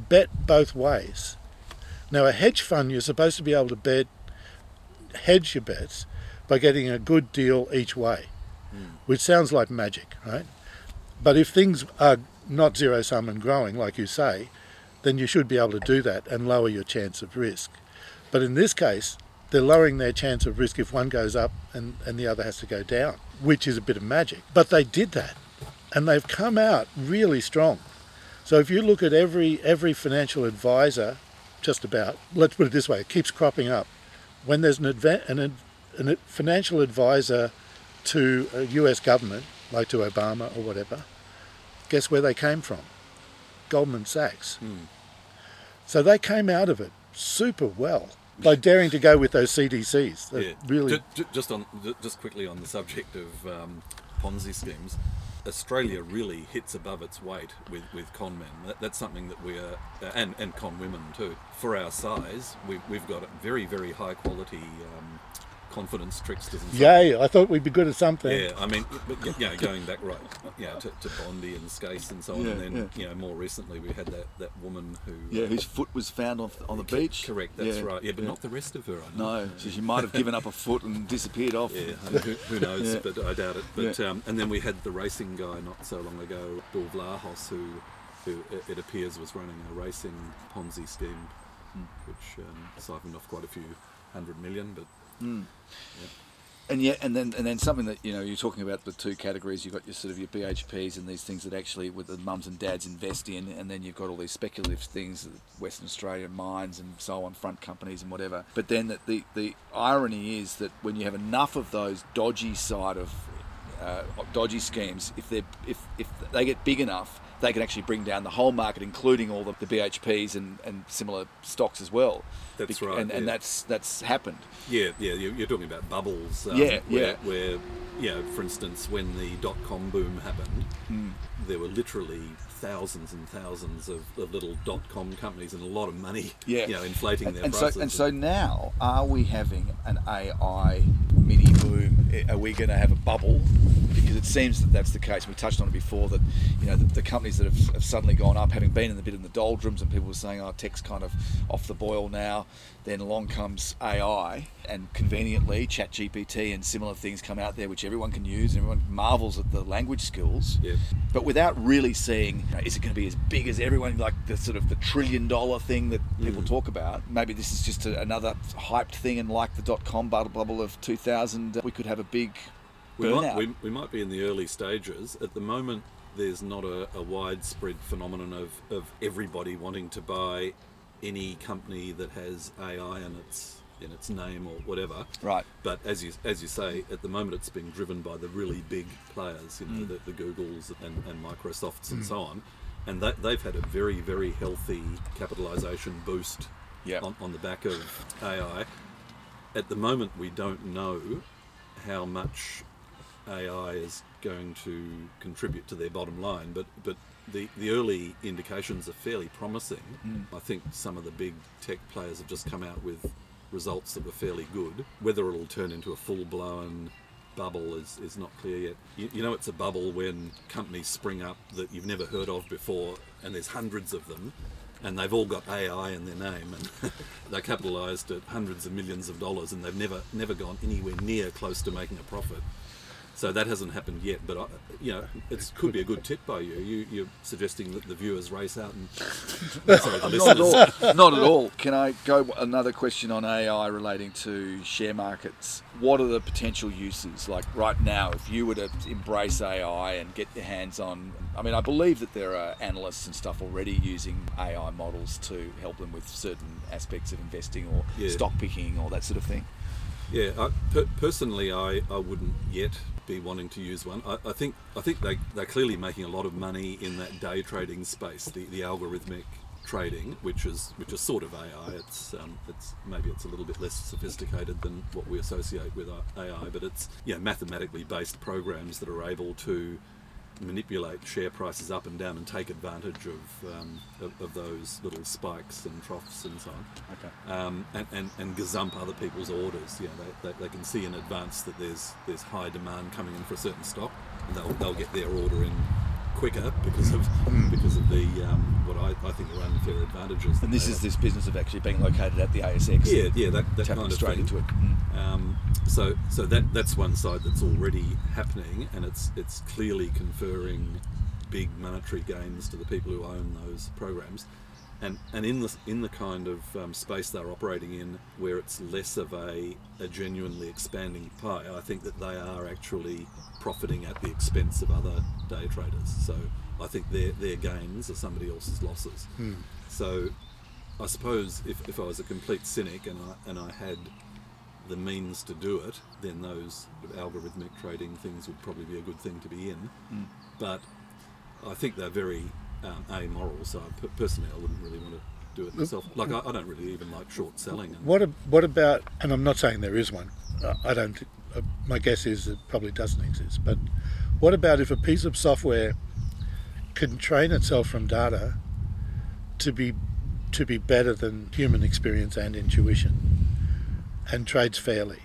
bet both ways. Now, a hedge fund, you're supposed to be able to bet, hedge your bets by getting a good deal each way, mm. which sounds like magic, right? But if things are not zero-sum and growing, like you say, then you should be able to do that and lower your chance of risk. But in this case, they're lowering their chance of risk if one goes up and, and the other has to go down, which is a bit of magic. But they did that, and they've come out really strong. So if you look at every every financial advisor... just about, let's put it this way, it keeps cropping up. When there's an, adva- an, ad- an ad- financial advisor to a U S government, like to Obama or whatever, guess where they came from? Goldman Sachs. Mm. So they came out of it super well by daring to go with those C D Cs. Yeah. Really, just on just quickly on the subject of um, Ponzi schemes, Australia really hits above its weight with, with con men. That, that's something that we are, uh, and, and con women too. For our size, we've, we've got very, very high quality um, confidence tricksters and stuff. Yay, I thought we'd be good at something. Yeah, I mean, but, yeah, going back, right, yeah, to, to Bondi and Skase and so on, yeah, and then, yeah. you know, more recently we had that, that woman who... Yeah, whose foot was found off on the beach. Correct, that's yeah. right. Yeah, but yeah. not the rest of her, I know. No, so she might have given up a foot and disappeared off. Yeah, I mean, who, who knows, yeah. but I doubt it. But yeah. um, and then we had the racing guy not so long ago, Bill Vlahos, who, who it appears was running a racing Ponzi scheme, mm. which um, siphoned off quite a few hundred million, but... Mm. Yeah. And yeah, and then and then something that, you know, you're talking about the two categories. You've got your sort of your B H Ps and these things that actually with the mums and dads invest in, and then you've got all these speculative things, Western Australia mines and so on, front companies and whatever. But then the the, the irony is that when you have enough of those dodgy side of uh, dodgy schemes, if they if if they get big enough, they can actually bring down the whole market, including all the, the B H Ps and, and similar stocks as well. That's Be- right. And, yeah. and that's that's happened. Yeah, yeah. You're, you're talking about bubbles. Um, yeah, where, yeah. Where, you know, for instance, when the dot-com boom happened, mm. there were literally thousands and thousands of, of little dot-com companies and a lot of money, yeah. you know, inflating and, their and prices. So, and so now, are we having an A I mini boom? Are we going to have a bubble? Because it seems that that's the case. We touched on it before that, you know, the, the companies that have, have suddenly gone up, having been in a bit in the doldrums, and people were saying, "Oh, tech's kind of off the boil now." Then along comes A I, and conveniently, ChatGPT and similar things come out there, which everyone can use. And everyone marvels at the language skills, yeah. but without really seeing, you know, is it going to be as big as everyone, like the sort of the trillion-dollar thing that people mm. talk about? Maybe this is just a, another hyped thing, and like the dot-com bubble of two thousand, uh, we could have a big. We might, we, we might be in the early stages. At the moment, there's not a, a widespread phenomenon of, of everybody wanting to buy any company that has A I in its in its name or whatever. Right. But as you as you say, at the moment, it's being driven by the really big players, you know, mm. the, the Googles and, and Microsofts and mm. so on, and that, they've had a very very healthy capitalization boost yep. on, on the back of A I. At the moment, we don't know how much A I is going to contribute to their bottom line, but but the, the early indications are fairly promising. Mm. I think some of the big tech players have just come out with results that were fairly good. Whether it'll turn into a full-blown bubble is, is not clear yet. You, you know, it's a bubble when companies spring up that you've never heard of before, and there's hundreds of them, and they've all got A I in their name, and they're capitalised at hundreds of millions of dollars, and they've never never gone anywhere near close to making a profit. So that hasn't happened yet, but I, you know, it could be a good tip by you. you. You're suggesting that the viewers race out and sorry, the listeners. Not at all. Not at all. Can I go another question on A I relating to share markets? What are the potential uses? Like right now, if you were to embrace A I and get your hands on, I mean, I believe that there are analysts and stuff already using A I models to help them with certain aspects of investing or yeah. stock picking or that sort of thing. Yeah, I, per- personally, I, I wouldn't yet be wanting to use one. I, I think I think they they're clearly making a lot of money in that day trading space, the, the algorithmic trading, which is which is sort of A I. It's um, it's maybe it's a little bit less sophisticated than what we associate with A I, but it's yeah mathematically based programs that are able to manipulate share prices up and down and take advantage of um, of, of those little spikes and troughs and so on. Okay. Um, and, and, and gazump other people's orders. You know, they, they, they can see in advance that there's there's high demand coming in for a certain stock, and they'll they'll get their order in quicker because of because of the um, what I, I think are unfair advantages. And this is have. this business of actually being located at the A S X. Yeah, yeah, that, that kind of straight thing. into it. Mm. Um, so so that that's one side that's already happening, and it's it's clearly conferring big monetary gains to the people who own those programs, and and in the in the kind of um, space they're operating in, where it's less of a a genuinely expanding pie. I think that they are actually profiting at the expense of other day traders. So I think their their gains are somebody else's losses. Hmm. So I suppose if, if I was a complete cynic and I and I had the means to do it, then those algorithmic trading things would probably be a good thing to be in. Hmm. But I think they're very um, amoral. So I, personally, I wouldn't really want to do it myself. Like I, I don't really even like short selling. And what a, what about? And I'm not saying there is one. I don't. My guess is it probably doesn't exist. But what about if a piece of software can train itself from data to be to be better than human experience and intuition, and trades fairly?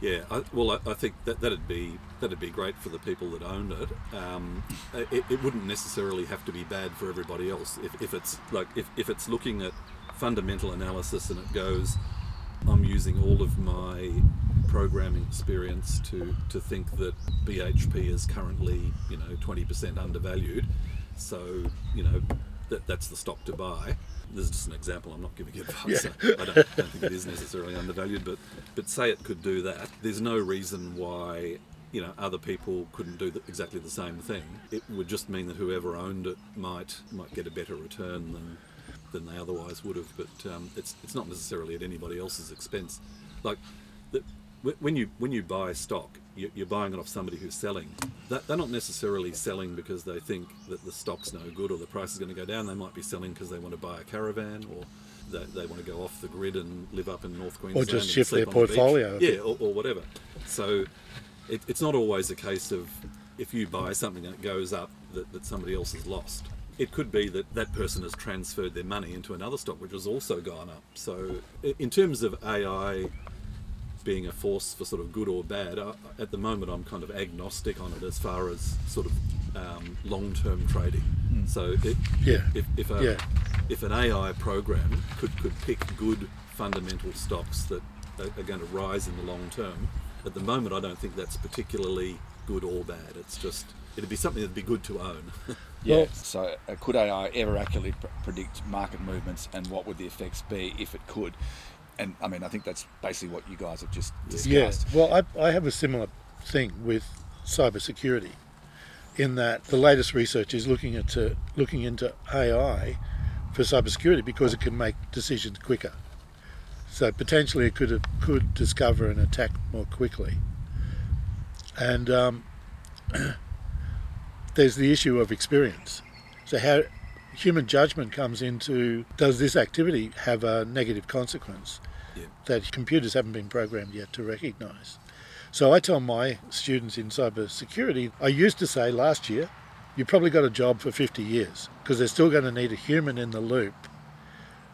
Yeah, I, well, I, I think that that'd be that'd be great for the people that owned it. Um, it. It wouldn't necessarily have to be bad for everybody else. If, if it's like if, if it's looking at fundamental analysis and it goes, I'm using all of my programming experience to to think that B H P is currently you know twenty percent undervalued, so you know that that's the stock to buy. This is just an example, I'm not giving advice, yeah. so I don't, don't think it is necessarily undervalued, but but say it could do that. There's no reason why you know other people couldn't do the, exactly the same thing. It would just mean that whoever owned it might might get a better return than than they otherwise would have, but um, it's it's not necessarily at anybody else's expense. Like the, when you when you buy stock, you're buying it off somebody who's selling. They're not necessarily selling because they think that the stock's no good or the price is going to go down. They might be selling because they want to buy a caravan, or they, they want to go off the grid and live up in North Queensland. Or just shift their portfolio. Yeah, or, or whatever. So it, it's not always a case of if you buy something that goes up that, that somebody else has lost. It could be that that person has transferred their money into another stock which has also gone up. So in terms of A I being a force for sort of good or bad, I, at the moment I'm kind of agnostic on it as far as sort of um, long-term trading. Mm. So it, yeah. if if, a, yeah. if an A I program could, could pick good fundamental stocks that are going to rise in the long term, at the moment I don't think that's particularly good or bad. It's just, it'd be something that'd be good to own. Yeah, well, so uh, could A I ever accurately pr- predict market movements, and what would the effects be if it could? And I mean, I think that's basically what you guys have just discussed. Yeah. Well, I, I have a similar thing with cybersecurity, in that the latest research is looking into looking into A I for cybersecurity because it can make decisions quicker. So potentially, it could could discover an attack more quickly. And um, there's the issue of experience. So how human judgment comes into, does this activity have a negative consequence yeah. that computers haven't been programmed yet to recognise? So I tell my students in cybersecurity, I used to say last year, you probably got a job for fifty years because they're still going to need a human in the loop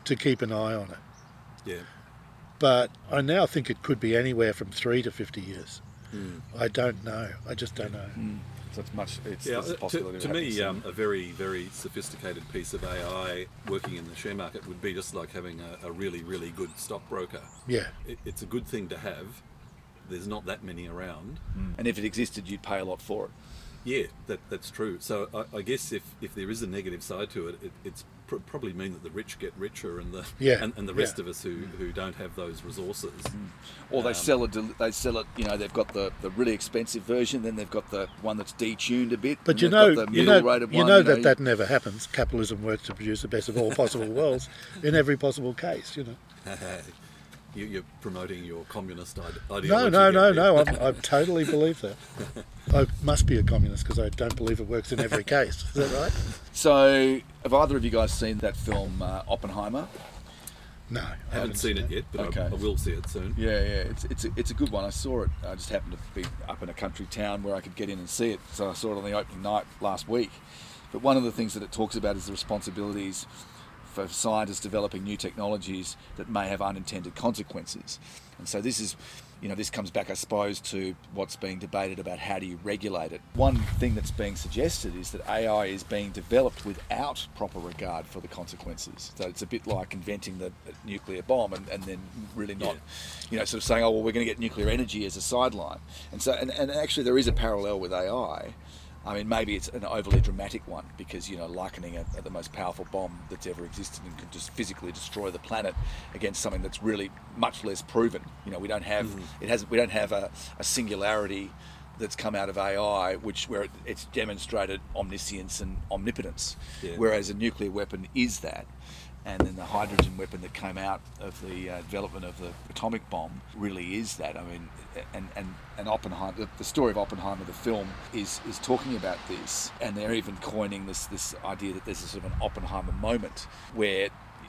to keep an eye on it. Yeah. But I now think it could be anywhere from three to fifty years. Mm. I don't know. I just don't know. Mm. So it's much, it's, yeah, a possibility. To, to me, um, a very, very sophisticated piece of A I working in the share market would be just like having a, a really, really good stockbroker. Yeah. It, it's a good thing to have. There's not that many around. Mm. And if it existed, you'd pay a lot for it. Yeah, that, that's true. So I, I guess if, if there is a negative side to it, it it's pr- probably mean that the rich get richer and the yeah. and, and the rest yeah. of us who, who don't have those resources. Mm. Or they um, sell it. They sell it. You know, they've got the, the really expensive version, then they've got the one that's detuned a bit. But you know, the you know, you know, you know that you... that never happens. Capitalism works to produce the best of all possible worlds in every possible case. You know. you, you're promoting your communist ideology. No, no, no, no. I'm, I totally believe that. I must be a communist because I don't believe it works in every case. Is that right? So, have either of you guys seen that film uh, Oppenheimer? No, I haven't, haven't seen it yet, but okay. I, I will see it soon. Yeah, yeah, it's it's a, it's a good one. I saw it. I just happened to be up in a country town where I could get in and see it, so I saw it on the opening night last week. But one of the things that it talks about is the responsibilities for scientists developing new technologies that may have unintended consequences. And so this is, you know, this comes back, I suppose, to what's being debated about how do you regulate it. One thing that's being suggested is that A I is being developed without proper regard for the consequences. So it's a bit like inventing the nuclear bomb and, and then really not, yeah. you know, sort of saying, oh, well, we're going to get nuclear energy as a sideline. And so, and, and actually there is a parallel with A I. I mean, maybe it's an overly dramatic one because, you know, likening a, a, the most powerful bomb that's ever existed and could just physically destroy the planet against something that's really much less proven. You know, we don't have mm. it hasn't we don't have a, a singularity that's come out of A I, which where it, it's demonstrated omniscience and omnipotence, yeah. whereas a nuclear weapon is that. And then the hydrogen weapon that came out of the uh, development of the atomic bomb really is that. I mean, and and, and Oppenheimer, the, the story of Oppenheimer, the film, is is talking about this. And they're even coining this this idea that there's a sort of an Oppenheimer moment where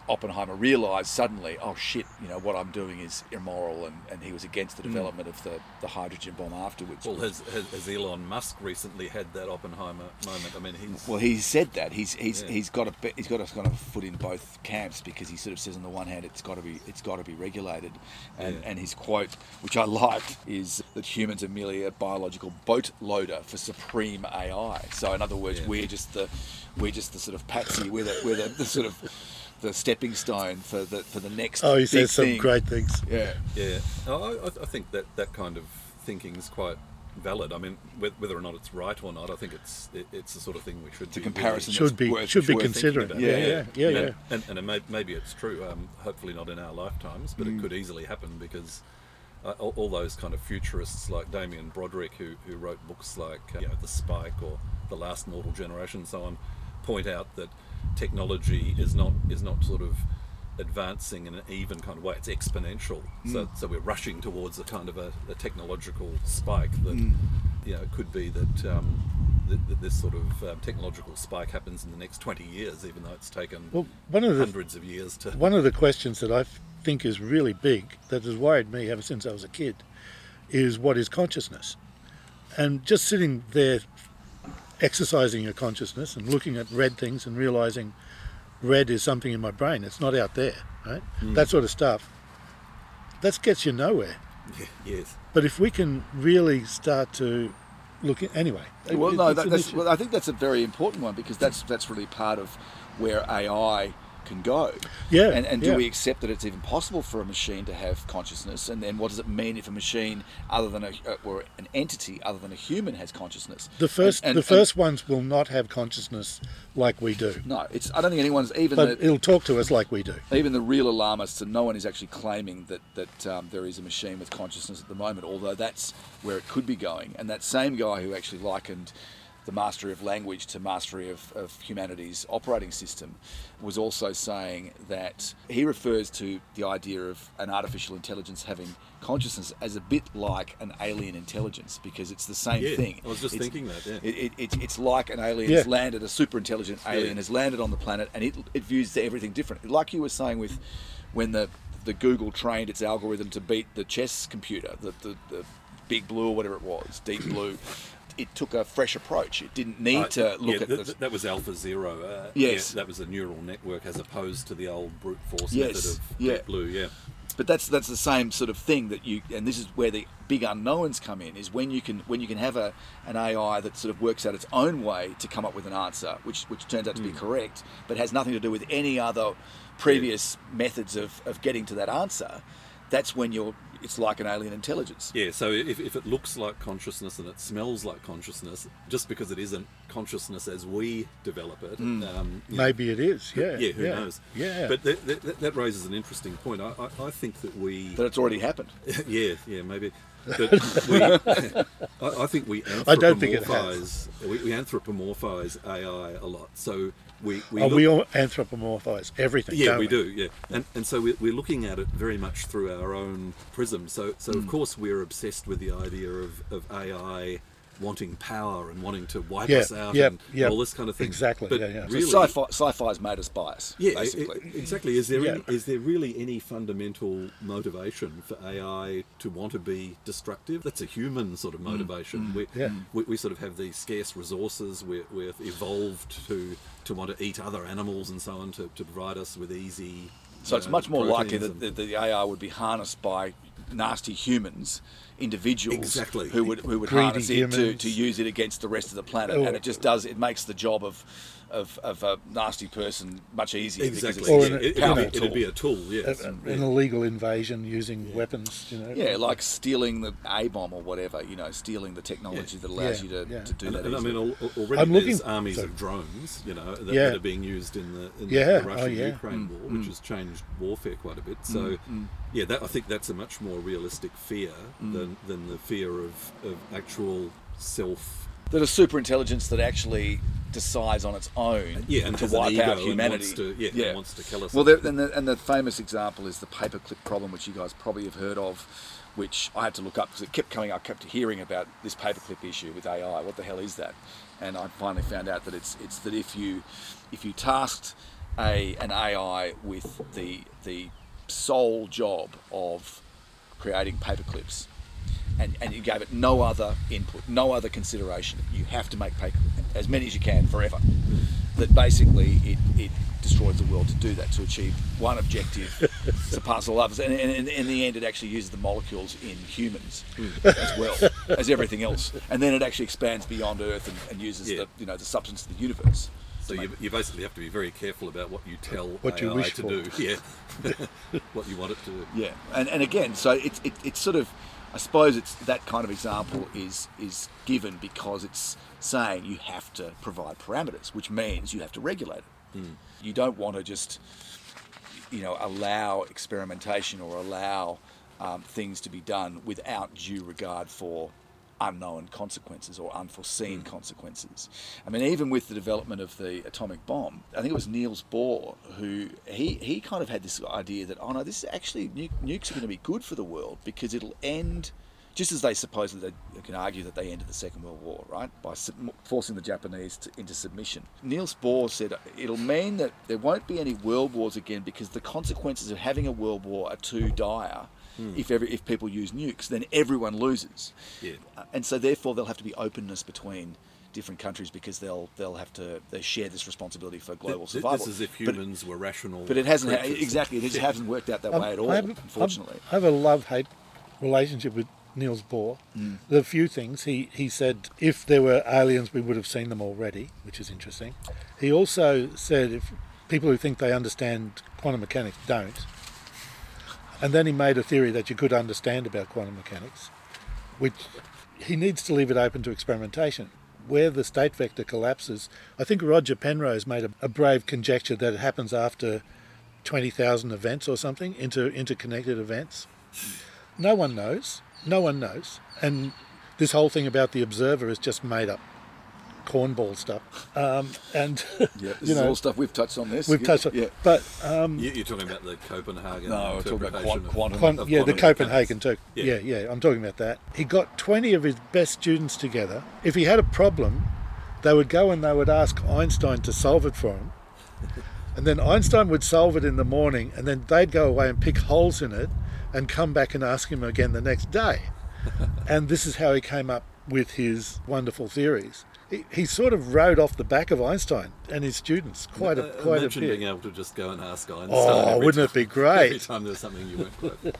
Oppenheimer realized suddenly, oh shit, you know, what I'm doing is immoral, and, and he was against the development mm. of the, the hydrogen bomb afterwards. Well, has, has, has Elon Musk recently had that Oppenheimer moment? I mean, he's... Well, he said that. He's he's yeah. he's got a he's got a kind of foot in both camps, because he sort of says on the one hand it's got to be it's got to be regulated, and yeah. and his quote, which I liked, is that humans are merely a biological boat loader for supreme A I. So in other words, yeah. we're just the we're just the sort of patsy, we're the, we're the, the sort of the stepping stone for the for the next. Oh, he says some thing. Great things. Yeah, yeah. No, I, I think that that kind of thinking is quite valid. I mean, whether or not it's right or not, I think it's it, it's the sort of thing we should. The be comparison really, should be worth, should be considering. Yeah, yeah, yeah, yeah. yeah. And, and, and it may, maybe it's true. Um, hopefully not in our lifetimes, but mm. it could easily happen, because uh, all, all those kind of futurists like Damien Broderick, who who wrote books like uh, you know, The Spike or The Last Mortal Generation, and so on, point out that technology is not is not sort of advancing in an even kind of way. It's exponential. Mm. So so we're rushing towards a kind of a, a technological spike that mm. you know, it could be that um, that, that this sort of uh, technological spike happens in the next twenty years, even though it's taken well, one of the, hundreds of years to. One of the questions that I think is really big, that has worried me ever since I was a kid, is what is consciousness? And just sitting there exercising your consciousness and looking at red things and realizing red is something in my brain, it's not out there, right? Mm. That sort of stuff, that gets you nowhere. Yes. But if we can really start to look at, anyway. Well, it, no, that, that's, well, I think that's a very important one, because that's that's really part of where A I can go. Yeah. And, and do yeah. we accept that it's even possible for a machine to have consciousness? And then what does it mean if a machine other than a, or an entity other than a human has consciousness? The first and, and, the first and, ones will not have consciousness like we do. No, it's I don't think anyone's even but the, it'll talk to us like we do. Even the real alarmists, and no one is actually claiming that that um, there is a machine with consciousness at the moment, although that's where it could be going. And that same guy who actually likened the mastery of language to mastery of, of humanity's operating system was also saying that he refers to the idea of an artificial intelligence having consciousness as a bit like an alien intelligence, because it's the same yeah, thing. I was just it's, thinking that. Yeah. It, it, it, it's like an alien yeah. has landed, a super intelligent alien yeah. has landed on the planet, and it, it views everything different. Like you were saying with when the, the Google trained its algorithm to beat the chess computer, the, the, the Big Blue or whatever it was, Deep Blue. It took a fresh approach. It didn't need uh, to look yeah, at th- the... That was AlphaZero. Uh, yes. Yeah, that was a neural network as opposed to the old brute force yes. method of yeah. Deep Blue, yeah. But that's that's the same sort of thing that you... And this is where the big unknowns come in, is when you can when you can have a an A I that sort of works out its own way to come up with an answer, which, which turns out to mm. be correct, but has nothing to do with any other previous yeah. methods of, of getting to that answer. That's when you're... It's like an alien intelligence. Yeah, so if, if it looks like consciousness and it smells like consciousness, just because it isn't consciousness as we develop it... Mm. Um, Maybe know, it is, yeah. Yeah, who yeah. knows? Yeah. But that, that, that raises an interesting point. I, I, I think that we... That it's already happened. Yeah, yeah, maybe. But we, I, I think we anthropomorphise... I don't think it has. We, we anthropomorphise A I a lot, so... We, we, oh, look, we all anthropomorphise everything. Yeah, don't we, we do. Yeah, and and so we're, we're looking at it very much through our own prism. So so mm. of course we're obsessed with the idea of, of A I wanting power and wanting to wipe yeah, us out yeah, and yeah, all this kind of thing. Exactly. But yeah, yeah. Really, so sci-fi sci-fi's made us biased. Yeah, basically. It, exactly. Is there yeah. any, is there really any fundamental motivation for A I to want to be destructive? That's a human sort of motivation. Mm. We, yeah. we we sort of have these scarce resources. We're, we're evolved to. to want to eat other animals and so on to, to provide us with easy... So it's know, much more likely that the, the A I would be harnessed by nasty humans, individuals exactly. who would who would Greedy harness humans. it to, to use it against the rest of the planet. Oh. And it just does, it makes the job of of, of a nasty person much easier. Exactly. Because it's or an, it, it, it'd be a tool, yes. A, an illegal invasion using yeah. weapons, you know. Yeah, like stealing the A-bomb or whatever, you know, stealing the technology yeah. that allows yeah. you to, yeah. to do and, that and I mean, already I'm there's looking, armies so, of drones, you know, that, yeah. that are being used in the, in yeah. the Russian-Ukraine oh, yeah. war, mm. which has changed warfare quite a bit. So, mm. yeah, that, I think that's a much more realistic fear mm. than, than the fear of, of actual self... That a superintelligence that actually decides on its own yeah, and to wipe out humanity. And wants to, yeah, yeah. And wants to kill us. Well, there, and, the, and the famous example is the paperclip problem, which you guys probably have heard of, which I had to look up because it kept coming. I kept hearing about this paperclip issue with A I. What the hell is that? And I finally found out that it's it's that if you if you tasked a an A I with the the sole job of creating paperclips, and and you gave it no other input, no other consideration. You have to make paper as many as you can forever. That basically it it destroys the world to do that, to achieve one objective, surpass all others, and, and, and in the end it actually uses the molecules in humans as well as everything else, and then it actually expands beyond Earth and, and uses yeah. the you know the substance of the universe. So you, you basically have to be very careful about what you tell what A I you wish to for. do. Yeah, what you want it to do. Yeah, and and again, so it's it, it's sort of, I suppose it's that kind of example is is given because it's saying you have to provide parameters, which means you have to regulate it. Mm. You don't want to just, you know, allow experimentation or allow um, things to be done without due regard for unknown consequences or unforeseen mm. consequences. I mean, even with the development of the atomic bomb, I think it was Niels Bohr who he, he kind of had this idea that, oh no, this is actually nu- nukes are going to be good for the world because it'll end, just as they supposedly they can argue that they ended the Second World War, right, by sub- forcing the Japanese to, into submission. Niels Bohr said it'll mean that there won't be any world wars again because the consequences of having a world war are too dire. Hmm. If every, if people use nukes, then everyone loses, yeah. uh, and so therefore there'll have to be openness between different countries because they'll they'll have to they share this responsibility for global survival. This is if humans but, were rational, but it hasn't ha- exactly it yeah. hasn't worked out that um, way at all. I unfortunately, I have a love-hate relationship with Niels Bohr. Mm. The few things he he said, if there were aliens, we would have seen them already, which is interesting. He also said if people who think they understand quantum mechanics don't. And then he made a theory that you could understand about quantum mechanics, which he needs to leave it open to experimentation. Where the state vector collapses, I think Roger Penrose made a, a brave conjecture that it happens after twenty thousand events or something, inter, interconnected events. No one knows. No one knows. And this whole thing about the observer is just made up cornball stuff. Um, and yeah, this you know, is all stuff we've touched on this. We've yeah, touched on yeah. But um, you, you're talking about the Copenhagen. No, I'm talking about quantum. Of, quantum, quantum of yeah, quantum the Copenhagen. Too. Yeah. yeah, yeah. I'm talking about that. He got twenty of his best students together. If he had a problem, they would go and they would ask Einstein to solve it for him, and then Einstein would solve it in the morning, and then they'd go away and pick holes in it, and come back and ask him again the next day. And this is how he came up with his wonderful theories. He sort of rode off the back of Einstein and his students quite a quite Imagine a bit. Imagine being able to just go and ask Einstein. Oh, wouldn't time, it be great? Every time there's something you weren't quite.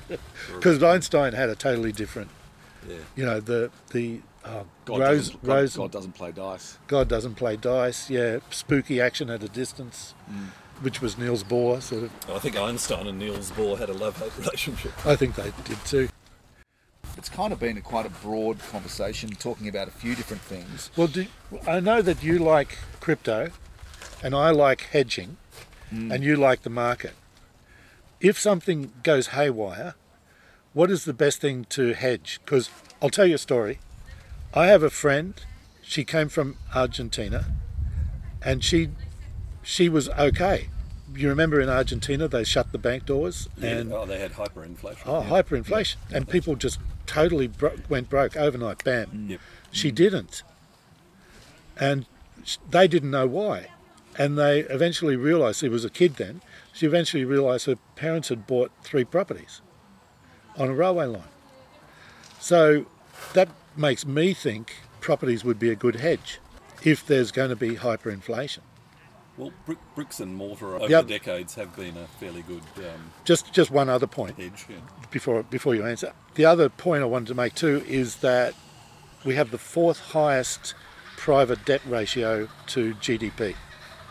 Because Einstein had a totally different, yeah. you know, the the oh, God, Rose, doesn't, God, Rose, God doesn't play dice. God doesn't play dice. Yeah, spooky action at a distance, mm. which was Niels Bohr sort of. I think Einstein and Niels Bohr had a love-hate relationship. I think they did too. It's kind of been a, quite a broad conversation, talking about a few different things. Well, do, I know that you like crypto, and I like hedging, mm. and you like the market. If something goes haywire, what is the best thing to hedge? Because I'll tell you a story. I have a friend. She came from Argentina, and she she was okay. You remember in Argentina they shut the bank doors, and yeah, oh, they had hyperinflation. Oh, yeah. hyperinflation, yeah. and people just. Totally bro- went broke overnight, bam. Yep. She didn't. And sh- they didn't know why. And they eventually realised, she was a kid then, she eventually realised her parents had bought three properties on a railway line. So that makes me think properties would be a good hedge if there's going to be hyperinflation. Well, brick, bricks and mortar over yep. the decades have been a fairly good... Um, just just one other point hedge, yeah. before before you answer. The other point I wanted to make too is that we have the fourth highest private debt ratio to G D P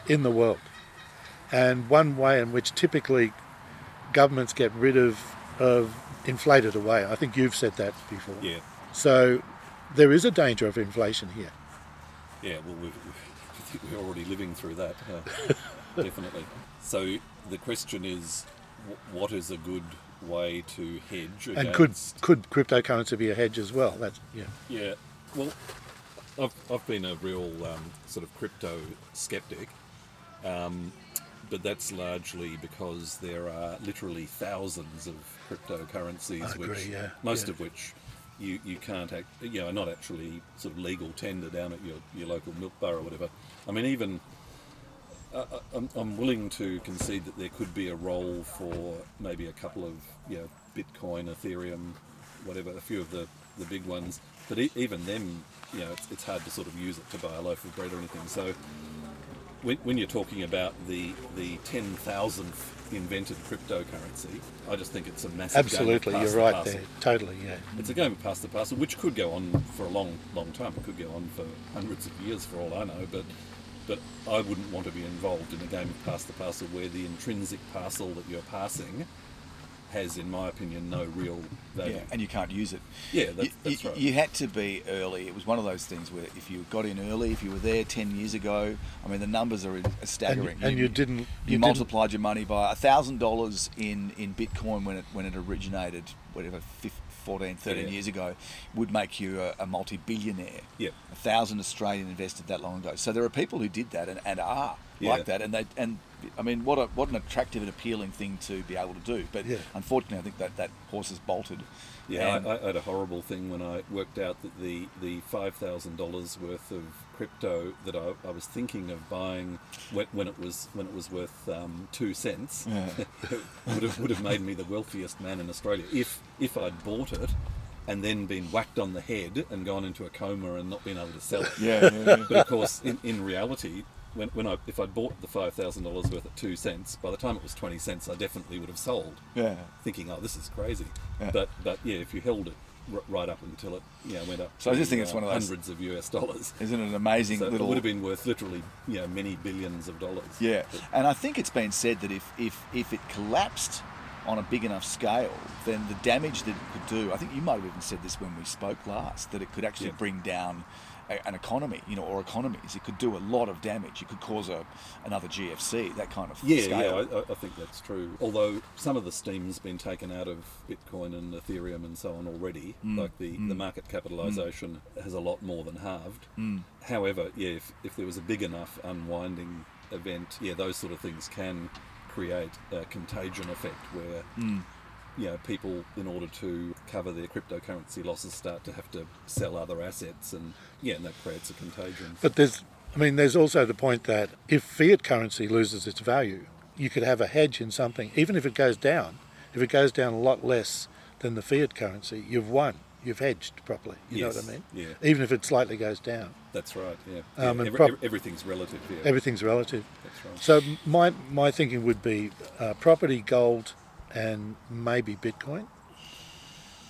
in the world. And one way in which typically governments get rid of, of inflated away, I think you've said that before. Yeah. So there is a danger of inflation here. Yeah, well, we've... we've We're already living through that, uh, definitely. So the question is, w- what is a good way to hedge? Against? And could could cryptocurrency be a hedge as well? That's yeah. Yeah. Well, I've I've been a real um, sort of crypto skeptic, um, but that's largely because there are literally thousands of cryptocurrencies, I agree, which yeah. most yeah. of which. You, you can't act, you know, not actually sort of legal tender down at your, your local milk bar or whatever. I mean, even Uh, I'm, I'm willing to concede that there could be a role for maybe a couple of, you know, Bitcoin, Ethereum, whatever, a few of the, the big ones. But e- even them, you know, it's, it's hard to sort of use it to buy a loaf of bread or anything. So when, when you're talking about the the ten thousandth invented cryptocurrency, I just think it's a massive Absolutely, game of pass you're the right parcel. There. Totally, yeah. It's a game of pass the parcel, which could go on for a long, long time. It could go on for hundreds of years for all I know, but... But I wouldn't want to be involved in a game of pass the parcel where the intrinsic parcel that you're passing has, in my opinion, no real value. Yeah, and you can't use it. Yeah, that's, you, that's right. You had to be early. It was one of those things where if you got in early, if you were there ten years ago, I mean, the numbers are staggering. And, and you, you didn't... You, you didn't. multiplied your money by one thousand dollars in, in Bitcoin when it when it originated, whatever, fifteen, fourteen, thirteen yeah. years ago, would make you a, a multi-billionaire. Yeah. A thousand Australian invested that long ago. So there are people who did that and, and are yeah. like that. And they and I mean, what a, what an attractive and appealing thing to be able to do. But yeah. unfortunately, I think that, that horse has bolted. Yeah, I, I had a horrible thing when I worked out that the, the five thousand dollars worth of crypto that I, I was thinking of buying when, when it was when it was worth um, two cents yeah. would have would have made me the wealthiest man in Australia if if I'd bought it and then been whacked on the head and gone into a coma and not been able to sell it. Yeah, yeah, yeah. But of course, in, in reality, when when I if I'd bought the five thousand dollars worth at two cents, by the time it was twenty cents, I definitely would have sold. Yeah, thinking, oh, this is crazy. Yeah. But but yeah, if you held it right up until it, you know, went up. So I just think uh, it's one of those hundreds of U S dollars. Isn't it an amazing so little? It would have been worth literally, you know, many billions of dollars. Yeah, but... and I think it's been said that if if if it collapsed on a big enough scale, then the damage that it could do. I think you might have even said this when we spoke last, that it could actually yeah. bring down a, an economy, you know, or economies. It could do a lot of damage. It could cause a another G F C, that kind of yeah, scale. Yeah, I, I think that's true. Although some of the steam's been taken out of Bitcoin and Ethereum and so on already, mm. like the, mm. the market capitalisation mm. has a lot more than halved. Mm. However, yeah, if, if there was a big enough unwinding event, yeah, those sort of things can create a contagion effect where mm. you know, people, in order to cover their cryptocurrency losses, start to have to sell other assets, and yeah, and that creates a contagion. But there's, I mean, there's also the point that if fiat currency loses its value, you could have a hedge in something, even if it goes down. If it goes down a lot less than the fiat currency, you've won. You've hedged properly. You yes. know what I mean? Yeah. Even if it slightly goes down. That's right. Yeah. yeah. Um, Every, pro- everything's relative. Yeah. Everything's relative. That's right. So my my thinking would be uh, property, gold, and maybe Bitcoin.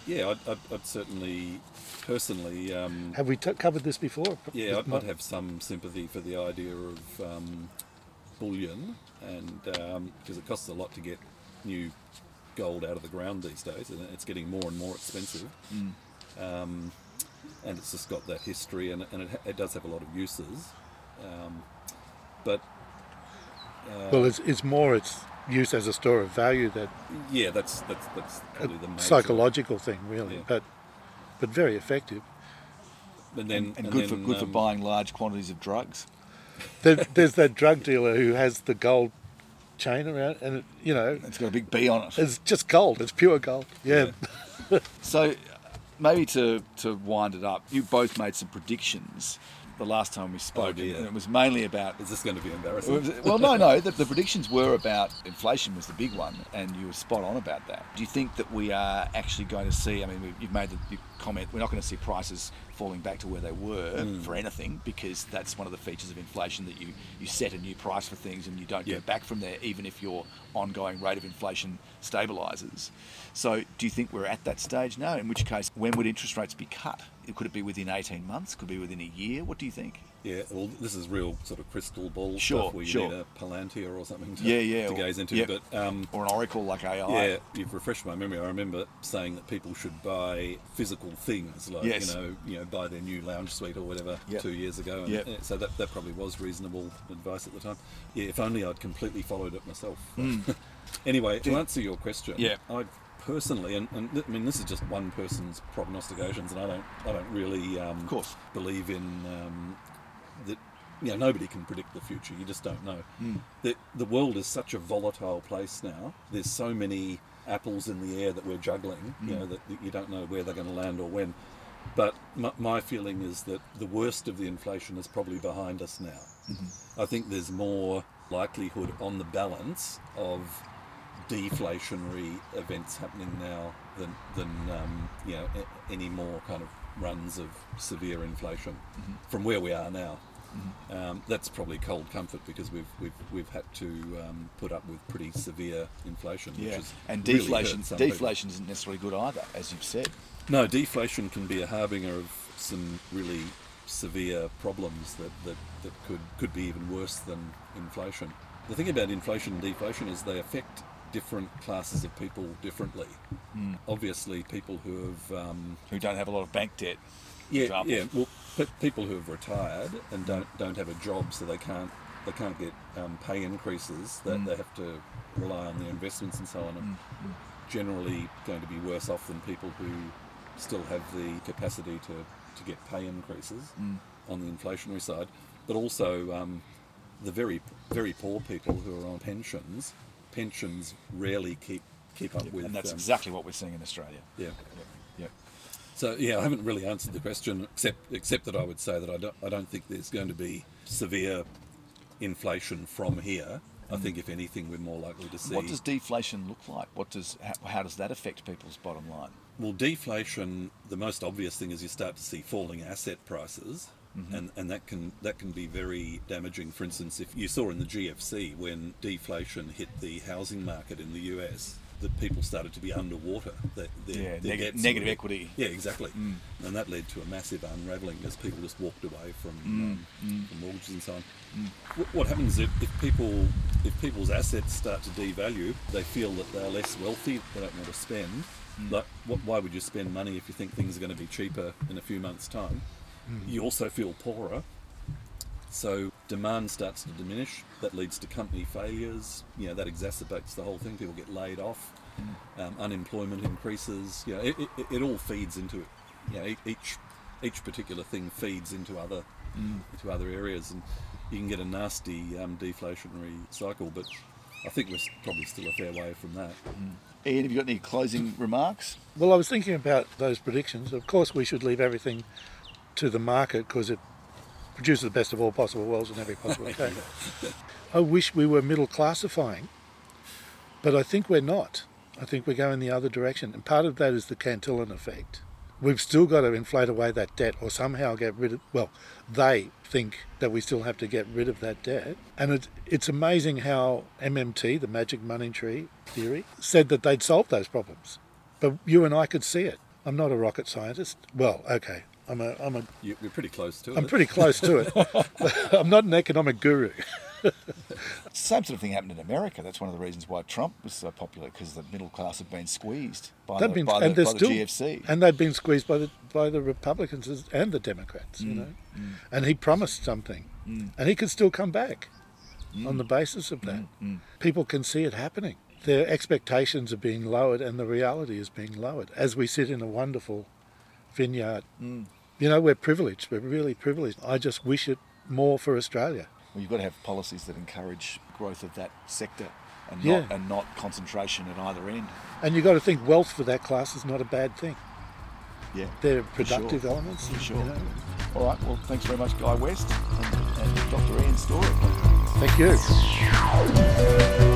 Yeah, I'd, I'd, I'd certainly, personally... Um, have we t- covered this before? Yeah, I'd, I'd have some sympathy for the idea of um, bullion, and um, because it costs a lot to get new gold out of the ground these days, and it's getting more and more expensive. Mm. Um, and it's just got that history, and, and it, it does have a lot of uses. Um, but... Uh, well, it's, it's more... it's. used as a store of value. That yeah, that's that's that's probably the major psychological thing, really, yeah. but but very effective. And then and, and, and good then, for good um, for buying large quantities of drugs. There, there's that drug dealer who has the gold chain around, and it, you know, it's got a big B on it. It's just gold. It's pure gold. Yeah. yeah. So maybe to to wind it up, you both made some predictions the last time we spoke, oh, and it was mainly about... Is this going to be embarrassing? Well, no, no. The, the predictions were about inflation was the big one, and you were spot on about that. Do you think that we are actually going to see... I mean, we, you've made the you comment, we're not going to see prices falling back to where they were mm. for anything, because that's one of the features of inflation, that you, you set a new price for things and you don't yeah. go back from there, even if your ongoing rate of inflation stabilises. So do you think we're at that stage now? In which case, when would interest rates be cut? Could it be within eighteen months? Could it be within a year? What do you think? Yeah, well, this is real sort of crystal ball sure, stuff where you sure. need a Palantir or something to, yeah, yeah, to or, gaze into. Yep. But um, or an oracle like A I. Yeah, you've refreshed my memory. I remember saying that people should buy physical things, like yes. you know, you know, buy their new lounge suite or whatever yep. two years ago. And, yep. and so that, that probably was reasonable advice at the time. Yeah, if only I'd completely followed it myself. Mm. Anyway, to answer your question, yeah. I personally, and, and I mean, this is just one person's prognostications, and I don't, I don't really, um, of course, believe in. Um, that you know, nobody can predict the future. You just don't know. Mm. The, the world is such a volatile place now. There's so many apples in the air that we're juggling, mm. you know, that you don't know where they're going to land or when. But my, my feeling is that the worst of the inflation is probably behind us now. Mm-hmm. I think there's more likelihood on the balance of deflationary events happening now than, than um, you know, any more kind of runs of severe inflation mm-hmm. from where we are now. Mm-hmm. Um, that's probably cold comfort because we've we've we've had to um, put up with pretty severe inflation. Yeah, which is and deflation really deflation people. Isn't necessarily good either, as you've said. No, deflation can be a harbinger of some really severe problems that that, that could could be even worse than inflation. The thing about inflation and deflation is they affect different classes of people differently. Mm. Obviously, people who have um, who don't have a lot of bank debt. Yeah, yeah. Well, p- people who have retired and don't don't have a job, so they can't they can't get um, pay increases. That mm. they have to rely on their investments and so on. Are mm. generally going to be worse off than people who still have the capacity to, to get pay increases mm. on the inflationary side. But also um, the very very poor people who are on pensions. Pensions rarely keep keep up yep. with. And that's um, exactly what we're seeing in Australia. Yeah. Yep. Yep. So yeah, I haven't really answered the question, except except that I would say that I don't I don't think there's going to be severe inflation from here. I think if anything, we're more likely to see. What does deflation look like? What does how, how does that affect people's bottom line? Well, deflation. The most obvious thing is you start to see falling asset prices, mm-hmm. and and that can that can be very damaging. For instance, if you saw in the G F C when deflation hit the housing market in the U S. That people started to be underwater. That yeah, neg- negative were, equity. Yeah, exactly. Mm. And that led to a massive unravelling as people just walked away from, mm. Um, mm. from mortgages and so on. Mm. What, what happens if, if people, if people's assets start to devalue? They feel that they're less wealthy. They don't want to spend. Mm. Like, what, why would you spend money if you think things are going to be cheaper in a few months' time? Mm. You also feel poorer. So demand starts to diminish. That leads to company failures. You know, that exacerbates the whole thing. People get laid off. Mm. Um, unemployment increases. You know, it, it, it all feeds into it. You know, each each particular thing feeds into other mm. into other areas, and you can get a nasty um, deflationary cycle. But I think we're probably still a fair way from that. Mm. Ian, have you got any closing remarks? Well, I was thinking about those predictions. Of course, we should leave everything to the market because it produces the best of all possible worlds in every possible case. I wish we were middle classifying, but I think we're not. I think we're going the other direction, and part of that is the Cantillon effect. We've still got to inflate away that debt, or somehow get rid of. Well, they think that we still have to get rid of that debt, and it, it's amazing how M M T, the magic money tree theory, said that they'd solve those problems. But you and I could see it. I'm not a rocket scientist. Well, okay. I'm a, I'm a, You're pretty close to it. I'm pretty close to it. I'm not an economic guru. Same sort of thing happened in America. That's one of the reasons why Trump was so popular, because the middle class had been squeezed by they've the, been, by the, by still, the G F C. And they've been squeezed by the by the Republicans and the Democrats, mm, you know. Mm. And he promised something. Mm. And he could still come back mm. on the basis of that. Mm. People can see it happening. Their expectations are being lowered and the reality is being lowered as we sit in a wonderful vineyard. Mm. You know, we're privileged. We're really privileged. I just wish it more for Australia. Well, you've got to have policies that encourage growth of that sector and yeah. not and not concentration at either end. And you've got to think wealth for that class is not a bad thing. Yeah. They're productive sure. elements. For sure. You know. All right. Well, thanks very much, Guy West and, and Doctor Ian Storey. Thank you.